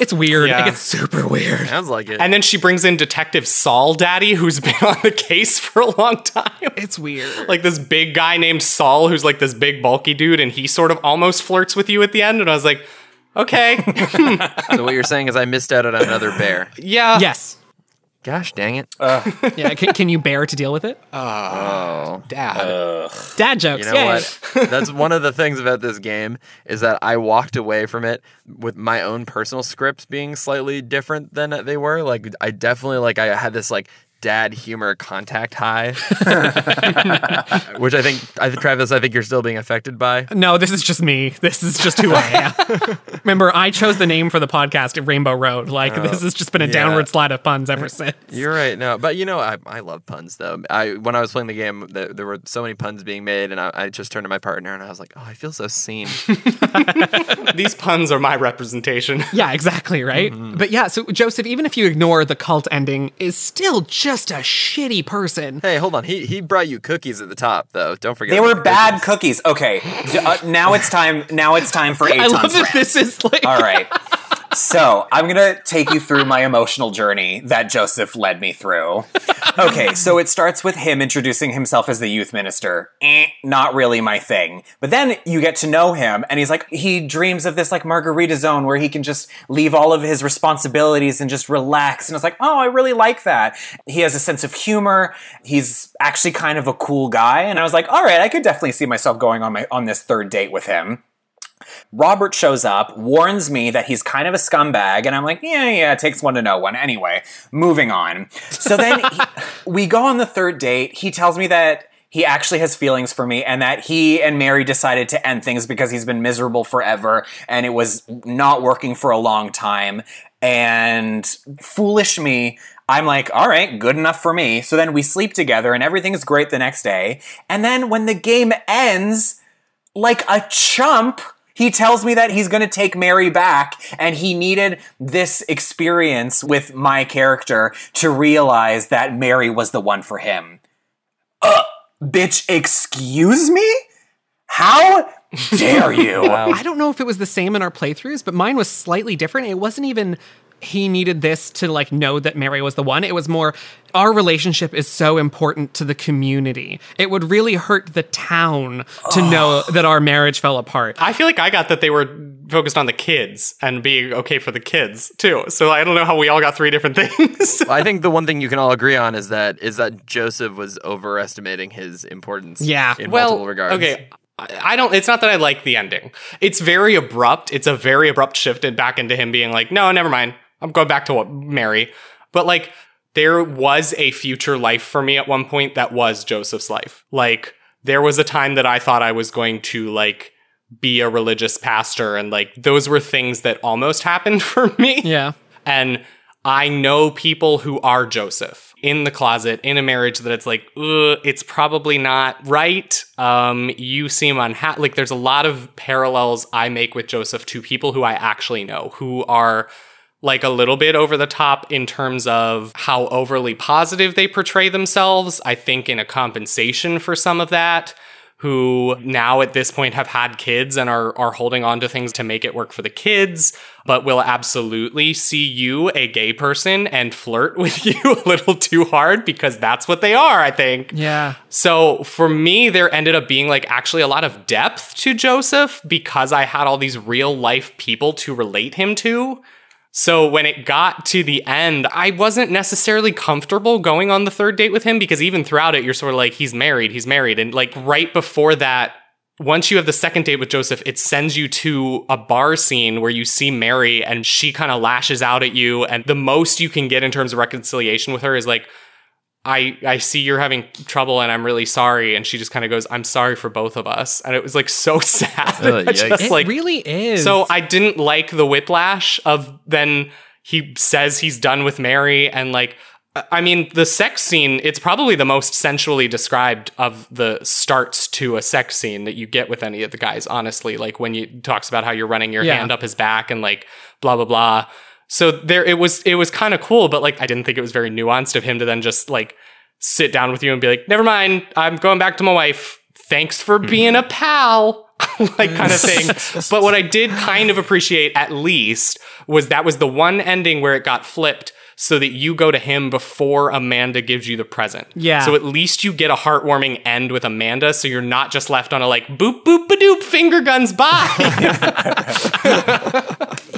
It's weird. Yeah. It gets super weird. Sounds like it. And then she brings in Detective Saul Daddy, who's been on the case for a long time. It's weird. Like this big guy named Saul, who's like this big bulky dude, and he sort of almost flirts with you at the end. And I was like, okay. So what you're saying is I missed out on another bear. Yeah. Yes. Gosh, dang it. Yeah, can you bear to deal with it? Oh. Dad. Dad jokes. You know what? That's one of the things about this game is that I walked away from it with my own personal scripts being slightly different than they were. Like, I definitely, like, I had this, like, dad humor contact high, which Travis, I think you're still being affected by. No, this is just me. This is just who I am. Remember, I chose the name for the podcast at Rainbow Road. Like, this has just been a downward slide of puns ever since. You're right. No, but you know, I love puns though. When I was playing the game, there were so many puns being made, and I just turned to my partner and I was like, oh, I feel so seen. These puns are my representation. Yeah, exactly. Right. Mm-hmm. But yeah, so Joseph, even if you ignore the cult ending, is still just a shitty person. Hey, hold on. He brought you cookies at the top, though. Don't forget. They were bad cookies. Okay. Now it's time. Now it's time for Eitan's. I love that this is like. All right. So I'm gonna take you through my emotional journey that Joseph led me through. Okay. So it starts with him introducing himself as the youth minister. Not really my thing. But then you get to know him, and he's like, he dreams of this like margarita zone where he can just leave all of his responsibilities and just relax. And it's like, oh, I really like that. He has a sense of humor. He's actually kind of a cool guy. And I was like, all right, I could definitely see myself going on this third date with him. Robert shows up, warns me that he's kind of a scumbag, and I'm like, yeah, it takes one to know one. Anyway, moving on. So then we go on the third date. He tells me that he actually has feelings for me and that he and Mary decided to end things because he's been miserable forever and it was not working for a long time. And foolish me, I'm like, all right, good enough for me. So then we sleep together and everything's great the next day. And then when the game ends, like a chump, he tells me that he's going to take Mary back and he needed this experience with my character to realize that Mary was the one for him. Bitch, excuse me? How dare you? Wow. I don't know if it was the same in our playthroughs, but mine was slightly different. It wasn't even he needed this to like know that Mary was the one. It was more, our relationship is so important to the community. It would really hurt the town to know that our marriage fell apart. I feel like I got that they were focused on the kids and being okay for the kids too. So I don't know how we all got three different things. Well, I think the one thing you can all agree on is that Joseph was overestimating his importance. Yeah. In multiple regards. Okay. It's not that I like the ending. It's very abrupt. It's a very abrupt shift back into him being like, no, never mind. I'm going back to Mary. But, like, there was a future life for me at one point that was Joseph's life. Like, there was a time that I thought I was going to, like, be a religious pastor. And, like, those were things that almost happened for me. Yeah. And I know people who are Joseph in the closet, in a marriage that it's like, it's probably not right. You seem unhappy. Like, there's a lot of parallels I make with Joseph to people who I actually know who are like a little bit over the top in terms of how overly positive they portray themselves, I think in a compensation for some of that, who now at this point have had kids and are holding on to things to make it work for the kids, but will absolutely see you, a gay person, and flirt with you a little too hard because that's what they are, I think. Yeah. So for me, there ended up being like actually a lot of depth to Joseph because I had all these real life people to relate him to. So when it got to the end, I wasn't necessarily comfortable going on the third date with him because even throughout it, you're sort of like, he's married. And like right before that, once you have the second date with Joseph, it sends you to a bar scene where you see Mary and she kind of lashes out at you. And the most you can get in terms of reconciliation with her is like, I see you're having trouble and I'm really sorry. And she just kind of goes, I'm sorry for both of us. And it was like so sad. It really is. So I didn't like the whiplash of then he says he's done with Mary. And like, I mean, the sex scene, it's probably the most sensually described of the starts to a sex scene that you get with any of the guys, honestly. Like when he talks about how you're running your hand up his back and like blah, blah, blah. So there, it was kind of cool, but like, I didn't think it was very nuanced of him to then just like sit down with you and be like, never mind, I'm going back to my wife. Thanks for being a pal. like kind of thing. But what I did kind of appreciate at least was that was the one ending where it got flipped so that you go to him before Amanda gives you the present. Yeah. So at least you get a heartwarming end with Amanda, so you're not just left on a like, boop, boop, ba-doop, finger guns, bye.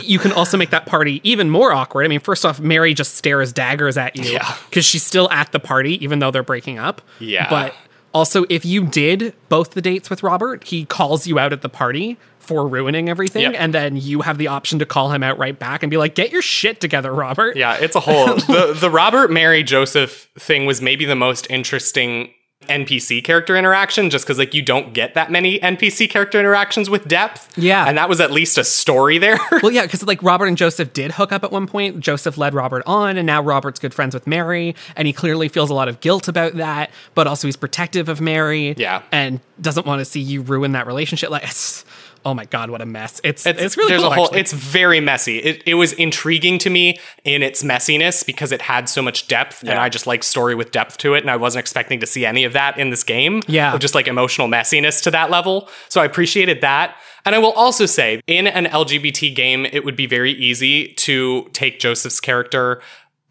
You can also make that party even more awkward. I mean, first off, Mary just stares daggers at you because she's still at the party, even though they're breaking up. Yeah. But also, if you did both the dates with Robert, he calls you out at the party for ruining everything, and then you have the option to call him out right back and be like, get your shit together, Robert. Yeah, it's a whole... the Robert, Mary, Joseph thing was maybe the most interesting NPC character interaction, just because, like, you don't get that many NPC character interactions with depth. Yeah. And that was at least a story there. Well, yeah, because, like, Robert and Joseph did hook up at one point. Joseph led Robert on, and now Robert's good friends with Mary, and he clearly feels a lot of guilt about that, but also he's protective of Mary. Yeah. And doesn't want to see you ruin that relationship. Like, it's... Oh my God, what a mess. It's really cool, actually. It's very messy. It was intriguing to me in its messiness because it had so much depth, and I just like story with depth to it, and I wasn't expecting to see any of that in this game. Yeah. Of just like emotional messiness to that level. So I appreciated that. And I will also say, in an LGBT game, it would be very easy to take Joseph's character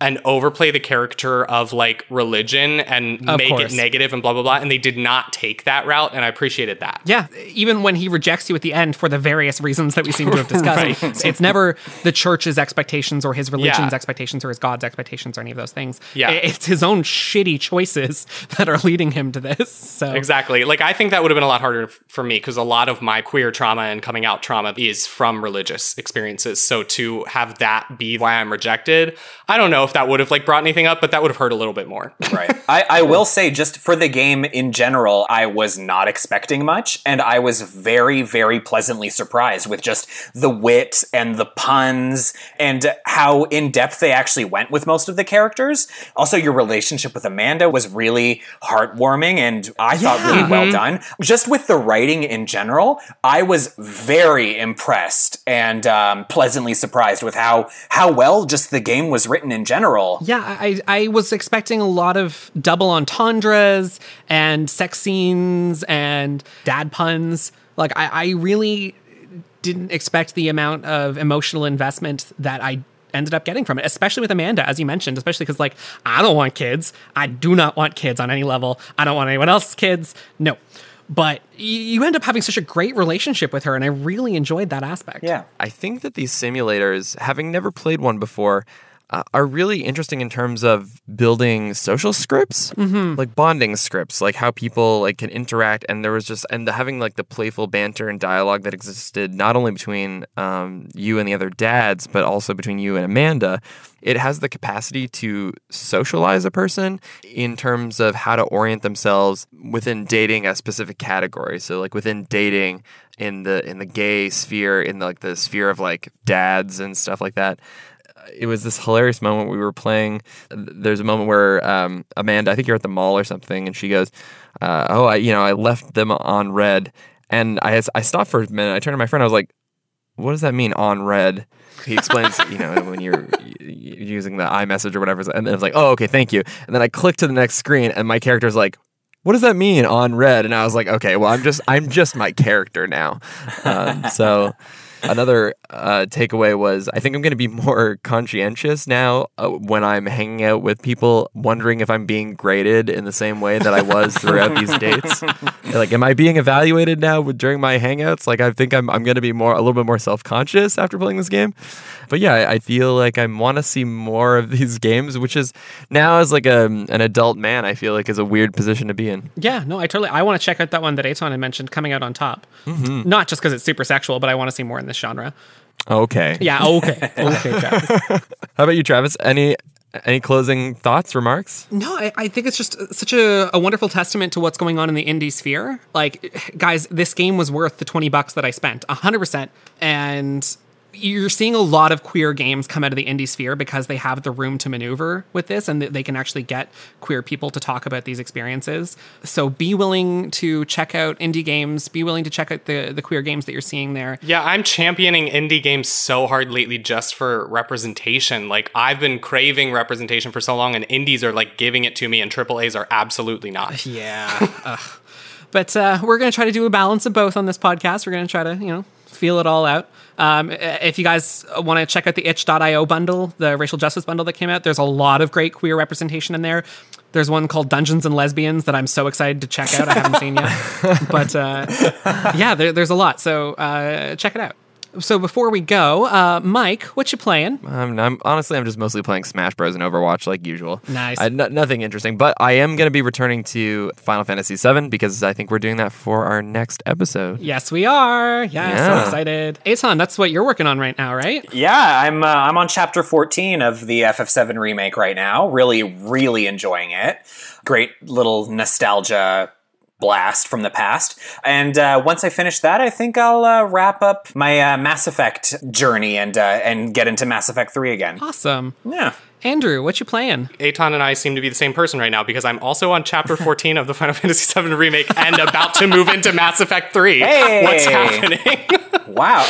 and overplay the character of like religion and make it negative and blah, blah, blah. And they did not take that route. And I appreciated that. Yeah. Even when he rejects you at the end for the various reasons that we seem to have discussed, right. It's never the church's expectations or his religion's expectations or his God's expectations or any of those things. Yeah. It's his own shitty choices that are leading him to this. So exactly. Like, I think that would have been a lot harder for me because a lot of my queer trauma and coming out trauma is from religious experiences. So to have that be why I'm rejected, I don't know if that would have like brought anything up, but that would have hurt a little bit more. Right. I will say, just for the game in general, I was not expecting much, and I was very, very pleasantly surprised with just the wit and the puns and how in depth they actually went with most of the characters. Also, your relationship with Amanda was really heartwarming, and I thought really well done. Just with the writing in general, I was very impressed and pleasantly surprised with how well just the game was written in general. Yeah, I was expecting a lot of double entendres and sex scenes and dad puns. Like, I really didn't expect the amount of emotional investment that I ended up getting from it, especially with Amanda, as you mentioned, especially because, like, I don't want kids. I do not want kids on any level. I don't want anyone else's kids. No. But you end up having such a great relationship with her, and I really enjoyed that aspect. Yeah. I think that these simulators, having never played one before, are really interesting in terms of building social scripts, like bonding scripts, like how people like can interact. And there was just, and having like the playful banter and dialogue that existed not only between you and the other dads, but also between you and Amanda. It has the capacity to socialize a person in terms of how to orient themselves within dating a specific category. So like within dating in the gay sphere, in like the sphere of like dads and stuff like that. It was this hilarious moment we were playing. There's a moment where Amanda, I think you're at the mall or something, and she goes, I left them on red. And I stopped for a minute. I turned to my friend. I was like, what does that mean, on red? He explains, when you're using the iMessage or whatever. And then I was like, oh, okay, thank you. And then I clicked to the next screen, and my character's like, what does that mean, on red? And I was like, okay, well, I'm just my character now. So... Another takeaway was, I think I'm going to be more conscientious now when I'm hanging out with people, wondering if I'm being graded in the same way that I was throughout these dates. Like, am I being evaluated now during my hangouts? Like, I think I'm going to be a little bit more self-conscious after playing this game. But yeah, I feel like I want to see more of these games, which is now as like an adult man, I feel like is a weird position to be in. Yeah, no, I want to check out that one that Eitan had mentioned, Coming Out on Top. Mm-hmm. Not just because it's super sexual, but I want to see more in this genre. Okay. Yeah, okay. Okay, Travis. How about you, Travis? Any closing thoughts, remarks? No, I think it's just such a wonderful testament to what's going on in the indie sphere. Like, guys, this game was worth the $20 that I spent, 100%. And you're seeing a lot of queer games come out of the indie sphere because they have the room to maneuver with this, and they can actually get queer people to talk about these experiences. So be willing to check out indie games. Be willing to check out the queer games that you're seeing there. Yeah, I'm championing indie games so hard lately just for representation. Like, I've been craving representation for so long, and indies are like giving it to me, and AAAs are absolutely not. Yeah. But we're going to try to do a balance of both on this podcast. We're going to try to, feel it all out. If you guys want to check out the itch.io bundle, the racial justice bundle that came out, there's a lot of great queer representation in there. There's one called Dungeons and Lesbians that I'm so excited to check out. I haven't seen yet. But there's a lot. So check it out. So before we go, Mike, what you playing? I'm just mostly playing Smash Bros and Overwatch like usual. Nice. Nothing interesting, but I am going to be returning to Final Fantasy VII because I think we're doing that for our next episode. Yes, we are. Yeah. So excited. Eitan, that's what you're working on right now, right? Yeah, I'm on chapter 14 of the FF7 remake right now. Really, really enjoying it. Great little nostalgia blast from the past. And once I finish that, I think I'll wrap up my Mass Effect journey and get into Mass Effect 3 again. Awesome. Yeah. Andrew, what you playing? Eitan and I seem to be the same person right now because I'm also on chapter 14 of the Final Fantasy VII remake and about to move into Mass Effect 3. Hey! What's happening? Wow.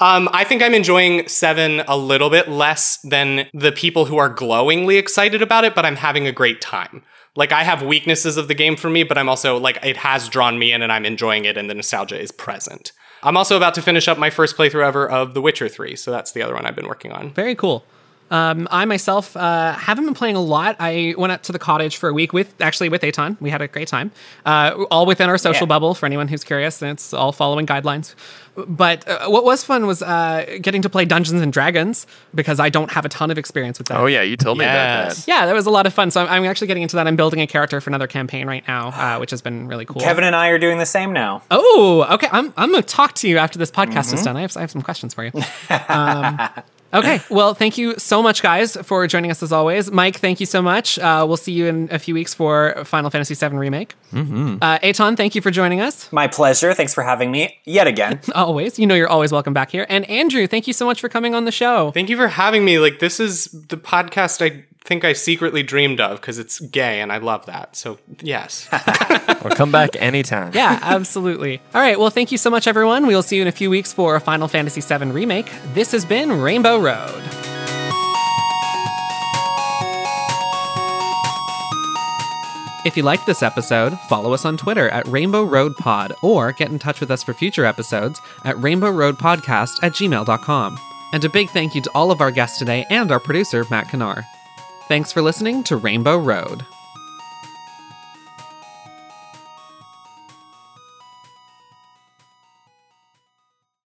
I think I'm enjoying 7 a little bit less than the people who are glowingly excited about it, but I'm having a great time. Like, I have weaknesses of the game for me, but I'm also, like, it has drawn me in and I'm enjoying it and the nostalgia is present. I'm also about to finish up my first playthrough ever of The Witcher 3, so that's the other one I've been working on. Very cool. I myself haven't been playing a lot. I went up to the cottage for a week with Eitan. We had a great time. All within our social bubble, for anyone who's curious, and it's all following guidelines. But what was fun was getting to play Dungeons and Dragons, because I don't have a ton of experience with that. Oh, yeah, you told me about that. Yeah, that was a lot of fun. So I'm actually getting into that. I'm building a character for another campaign right now, which has been really cool. Kevin and I are doing the same now. Oh, okay. I'm going to talk to you after this podcast is done. I have some questions for you. Okay, well, thank you so much, guys, for joining us as always. Mike, thank you so much. We'll see you in a few weeks for Final Fantasy VII Remake. Eitan, thank you for joining us. My pleasure. Thanks for having me yet again. Always. You know you're always welcome back here. And Andrew, thank you so much for coming on the show. Thank you for having me. Like, this is the podcast I think I secretly dreamed of because it's gay and I love that. So, yes. Well, come back anytime. Yeah, absolutely. All right, well, thank you so much, everyone. We'll see you in a few weeks for Final Fantasy VII Remake. This has been Rainbow Road. If you liked this episode, follow us on Twitter at Rainbow Road Pod or get in touch with us for future episodes at rainbowroadpodcast@gmail.com. And a big thank you to all of our guests today and our producer, Matt Kinnear. Thanks for listening to Rainbow Road.